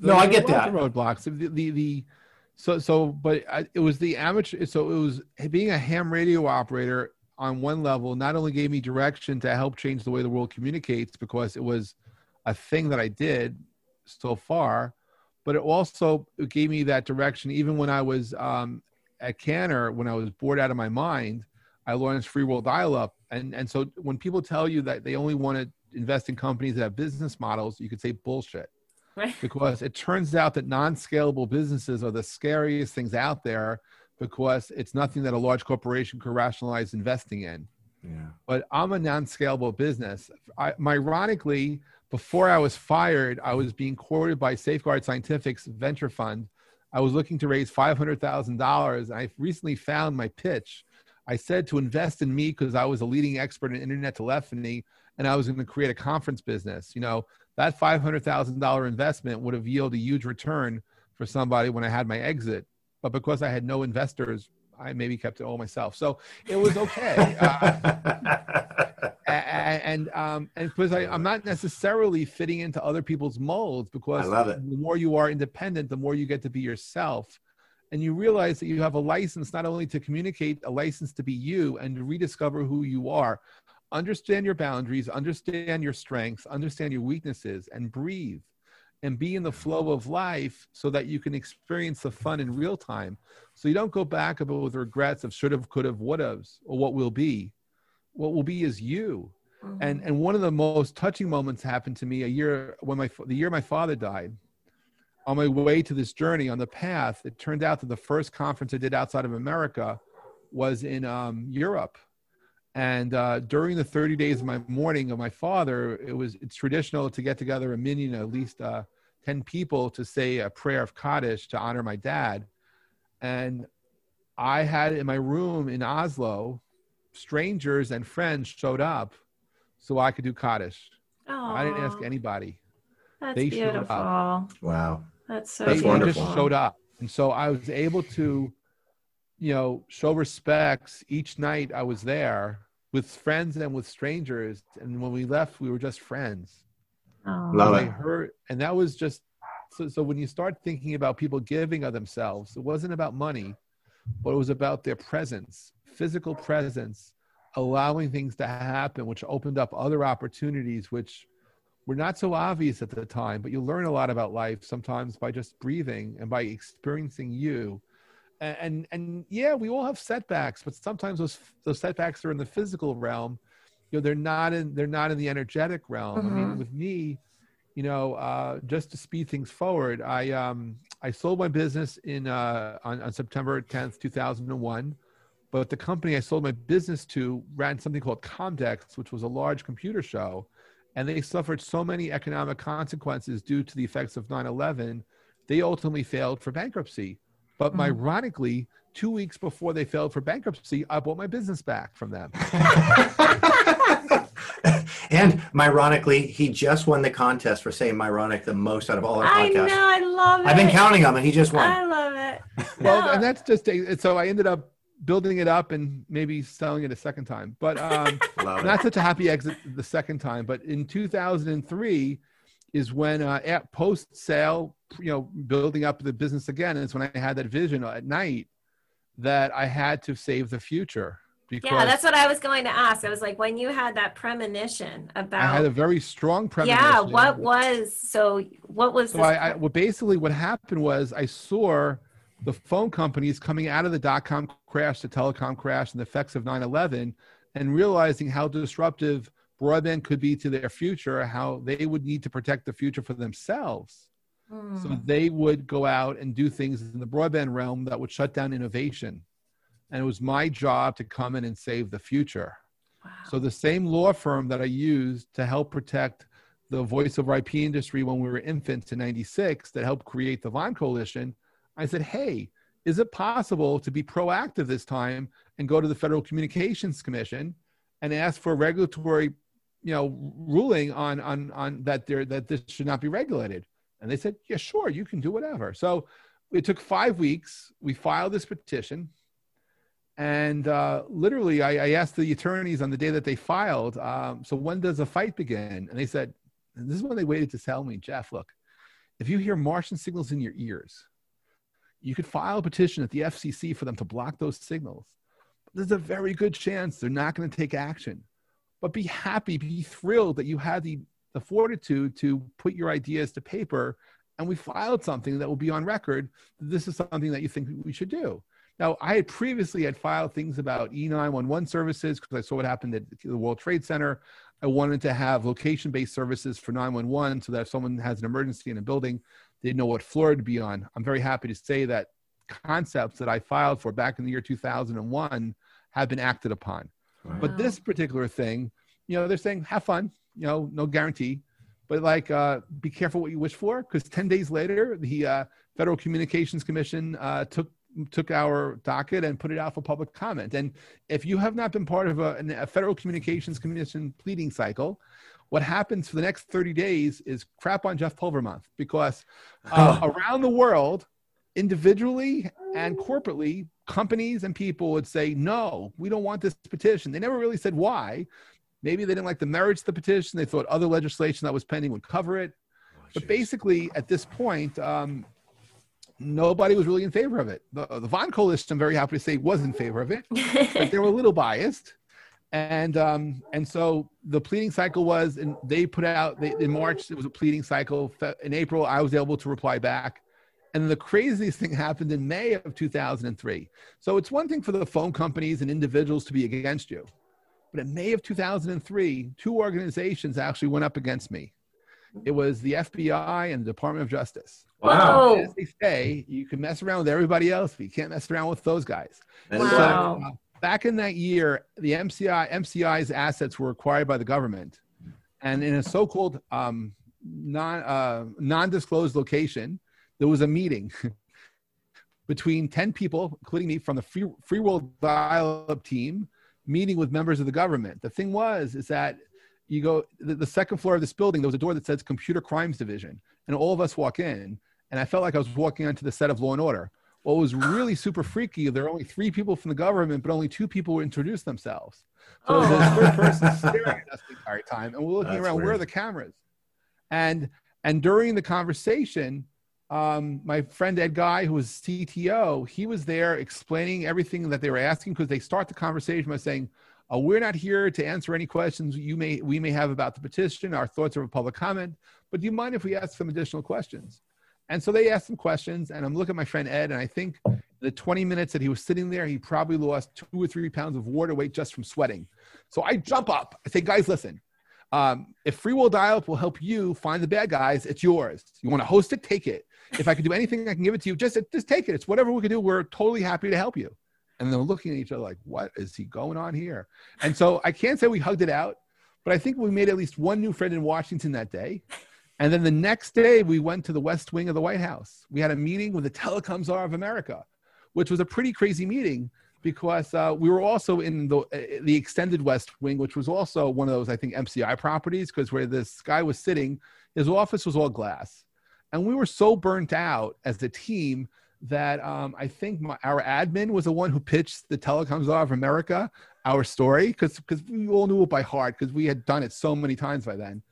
the, no, I get that roadblocks. The, the, the so, so, but I, it was the amateur. So it was being a ham radio operator on one level, not only gave me direction to help change the way the world communicates, because it was a thing that I did so far, but it also gave me that direction. Even when I was, um, at Cantor, when I was bored out of my mind, I launched Free World Dial-Up. And, and so when people tell you that they only want to invest in companies that have business models, you could say bullshit, right? Because it turns out that non-scalable businesses are the scariest things out there, because it's nothing that a large corporation could rationalize investing in. Yeah. But I'm a non-scalable business. I, ironically, before I was fired, I was being courted by Safeguard Scientific's venture fund. I was looking to raise five hundred thousand dollars, and I recently found my pitch. I said to invest in me because I was a leading expert in internet telephony, and I was going to create a conference business. You know, that five hundred thousand dollars investment would have yielded a huge return for somebody when I had my exit. But because I had no investors, I maybe kept it all myself. So it was okay. uh, and um, and because I, I'm not necessarily fitting into other people's molds, because the more you are independent, the more you get to be yourself. And you realize that you have a license, not only to communicate, a license to be you and to rediscover who you are. Understand your boundaries, understand your strengths, understand your weaknesses, and breathe and be in the flow of life so that you can experience the fun in real time. So you don't go back about with regrets of should have, could have, would have, or what will be. What will be is you. Mm-hmm. And, and one of the most touching moments happened to me a year when my, the year my father died. On my way to this journey on the path, it turned out that the first conference I did outside of America was in um, Europe. And uh, during the thirty days of my mourning of my father, it was it's traditional to get together a minyan, at least uh, ten people, to say a prayer of Kaddish to honor my dad. And I had in my room in Oslo, strangers and friends showed up so I could do Kaddish. Aww. I didn't ask anybody. That's they beautiful. Showed up. Wow. That's so That's wonderful. They just showed up. And so I was able to, you know, show respects each night I was there with friends and with strangers. And when we left, we were just friends. Oh. Love and it. I heard, and that was just, so, so when you start thinking about people giving of themselves, it wasn't about money, but it was about their presence, physical presence, allowing things to happen, which opened up other opportunities, which were not so obvious at the time, but you learn a lot about life sometimes by just breathing and by experiencing you. And, and yeah, we all have setbacks, but sometimes those those setbacks are in the physical realm. You know, they're not in they're not in the energetic realm. Mm-hmm. I mean, with me, you know, uh, just to speed things forward, I um I sold my business in uh, on, on September tenth, two thousand one, but the company I sold my business to ran something called Comdex, which was a large computer show, and they suffered so many economic consequences due to the effects of nine eleven. They ultimately failed for bankruptcy. But ironically, two weeks before they filed for bankruptcy, I bought my business back from them. And Myronickly, he just won the contest for saying Myronick the most out of all our podcasts. I know, I love it. I've been counting them, and he just won. I love it. Well, no. And that's just a, so I ended up building it up and maybe selling it a second time, but um, not it. Such a happy exit the second time. But in two thousand three is when uh, at post-sale, you know, building up the business again, and it's when I had that vision at night that I had to save the future. Because yeah, that's what I was going to ask. I was like, when you had that premonition about... I had a very strong premonition. Yeah, what was... So what was... So this I, I, well, basically what happened was I saw the phone companies coming out of the dot-com crash, the telecom crash, and the effects of nine eleven, and realizing how disruptive broadband could be to their future, how they would need to protect the future for themselves. Mm. So they would go out and do things in the broadband realm that would shut down innovation. And it was my job to come in and save the future. Wow. So the same law firm that I used to help protect the voice over I P industry when we were infants in ninety-six that helped create the VON Coalition, I said, hey, is it possible to be proactive this time and go to the Federal Communications Commission and ask for a regulatory, you know, ruling on, on, on that, there, that this should not be regulated? And they said, yeah, sure, you can do whatever. So it took five weeks. We filed this petition. And uh, literally, I, I asked the attorneys on the day that they filed, um, so when does the fight begin? And they said, and this is when they waited to tell me, Jeff, look, if you hear Martian signals in your ears, you could file a petition at the F C C for them to block those signals. But there's a very good chance they're not going to take action. But be happy, be thrilled that you had the, the fortitude to put your ideas to paper, and we filed something that will be on record. This is something that you think we should do. Now, I had previously had filed things about E nine one one services because I saw what happened at the World Trade Center. I wanted to have location-based services for nine one one so that if someone has an emergency in a building, they know what floor to be on. I'm very happy to say that concepts that I filed for back in the year two thousand one have been acted upon. Wow. But this particular thing, you know, they're saying, have fun, you know, no guarantee. But like, uh, be careful what you wish for, because ten days later, the uh, Federal Communications Commission uh, took took our docket and put it out for public comment. And if you have not been part of a, a Federal Communications Commission pleading cycle, what happens for the next thirty days is crap on Jeff Pulver month, because uh, oh. around the world, individually and corporately, companies and people would say, no, we don't want this petition. They never really said why. Maybe they didn't like the merits of the petition. They thought other legislation that was pending would cover it. Oh, but basically at this point, um, nobody was really in favor of it. The, the VON Coalition, I'm very happy to say, was in favor of it, but they were a little biased. And um, and so the pleading cycle was, and they put out, they, in March, it was a pleading cycle. In April, I was able to reply back. And the craziest thing happened in May of two thousand three. So it's one thing for the phone companies and individuals to be against you. But in May of two thousand three, two organizations actually went up against me. It was the F B I and the Department of Justice. Wow. As they say, you can mess around with everybody else, but you can't mess around with those guys. Wow. So, uh, back in that year, the M C I, M C I's assets were acquired by the government. And in a so-called um, non, uh, non-disclosed location, there was a meeting between ten people, including me, from the Free, Free World Dial-Up team, meeting with members of the government. The thing was, is that you go, the, the second floor of this building, there was a door that says Computer Crimes Division. And all of us walk in, and I felt like I was walking onto the set of Law and Order. What was really super freaky, there were only three people from the government, but only two people introduced themselves. So oh. there's three persons staring at us the entire time, and we're looking That's around, weird. Where are the cameras? And and during the conversation, um, my friend Ed Guy, who was C T O, he was there explaining everything that they were asking, because they start the conversation by saying, Uh, we're not here to answer any questions you may, we may have about the petition. Our thoughts are a public comment, but do you mind if we ask some additional questions? And so they asked some questions, and I'm looking at my friend Ed, and I think the twenty minutes that he was sitting there, he probably lost two or three pounds of water weight just from sweating. So I jump up. I say, guys, listen, um, if Free Will Dial-Up will help you find the bad guys, it's yours. You want to host it? Take it. If I can do anything, I can give it to you. Just, just take it. It's whatever we can do. We're totally happy to help you. And they're looking at each other like, what is he going on here? And so I can't say we hugged it out, but I think we made at least one new friend in Washington that day. And then the next day, we went to the West Wing of the White House. We had a meeting with the Telecoms Czar of America, which was a pretty crazy meeting because uh, we were also in the, uh, the extended West Wing, which was also one of those, I think, M C I properties, because where this guy was sitting, his office was all glass. And we were so burnt out as a team that um, I think my, our admin was the one who pitched the Telecoms of America, our story, because because we all knew it by heart, because we had done it so many times by then.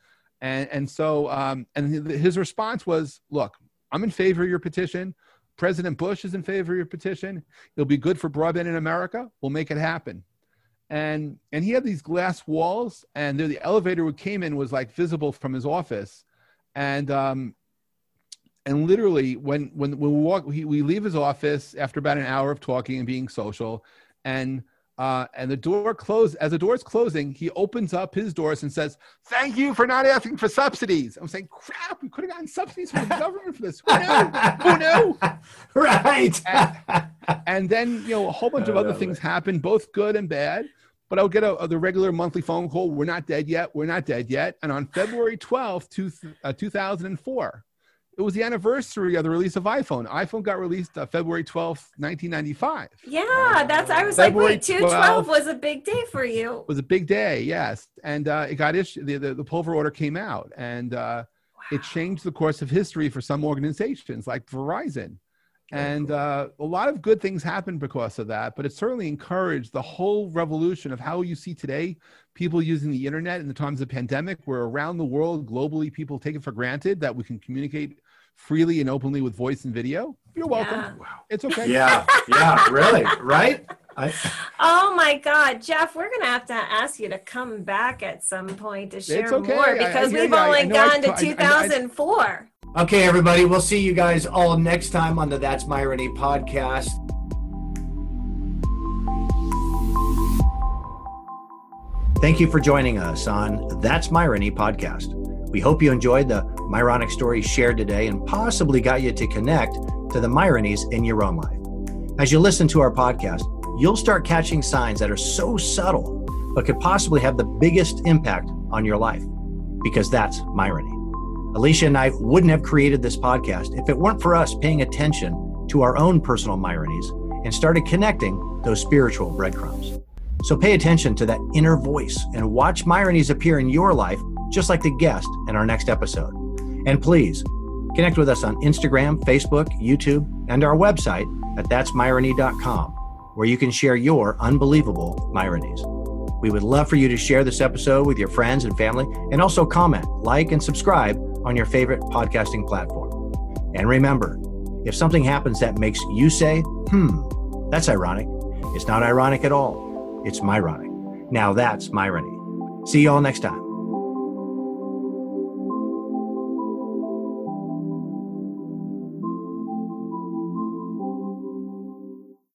And, and so, um, and his response was, look, I'm in favor of your petition. President Bush is in favor of your petition. It'll be good for broadband in America. We'll make it happen. And, and he had these glass walls, and there, the elevator who came in was like visible from his office. And, um, and literally when, when, when we walk, he, we leave his office after about an hour of talking and being social, and, Uh, and the door closed. As the door's closing, he opens up his doors and says, "Thank you for not asking for subsidies." I'm saying, "Crap, we could have gotten subsidies from the government for this. Who knew? Who knew?" Right. And, and then you know a whole bunch of other things happened, both good and bad. But I'll get a, a, the regular monthly phone call. We're not dead yet. We're not dead yet. And on February twelfth, two thousand four, it was the anniversary of the release of iPhone. iPhone got released uh, February twelfth, nineteen ninety-five. Yeah, uh, that's, I was February like, wait, two twelve was a big day for you. Was a big day, yes. And uh, it got issued, the, the, the Pulver Order came out, and uh, wow. It changed the course of history for some organizations like Verizon. Very and cool. uh, a lot of good things happened because of that, but it certainly encouraged the whole revolution of how you see today people using the internet in the times of pandemic, where around the world, globally, people take it for granted that we can communicate freely and openly with voice and video. You're welcome. Yeah. Wow. It's okay. Yeah. Yeah. Really. Right. I... Oh my God, Jeff, we're going to have to ask you to come back at some point to share okay. more, because I, I, we've I, only I, I gone I, to two thousand four. I, I, I, okay, everybody. We'll see you guys all next time on the That's My Renee podcast. Thank you for joining us on That's My Renee podcast. We hope you enjoyed the Myronic stories shared today and possibly got you to connect to the Myronies in your own life. As you listen to our podcast, you'll start catching signs that are so subtle, but could possibly have the biggest impact on your life, because that's Myrony. Alicia and I wouldn't have created this podcast if it weren't for us paying attention to our own personal Myronies and started connecting those spiritual breadcrumbs. So pay attention to that inner voice and watch Myronies appear in your life, just like the guest in our next episode. And please connect with us on Instagram, Facebook, YouTube, and our website at that's myrony dot com, where you can share your unbelievable Myronies. We would love for you to share this episode with your friends and family, and also comment, like, and subscribe on your favorite podcasting platform. And remember, if something happens that makes you say, hmm, that's ironic, it's not ironic at all. It's Myronic. Now that's Myrony. See you all next time.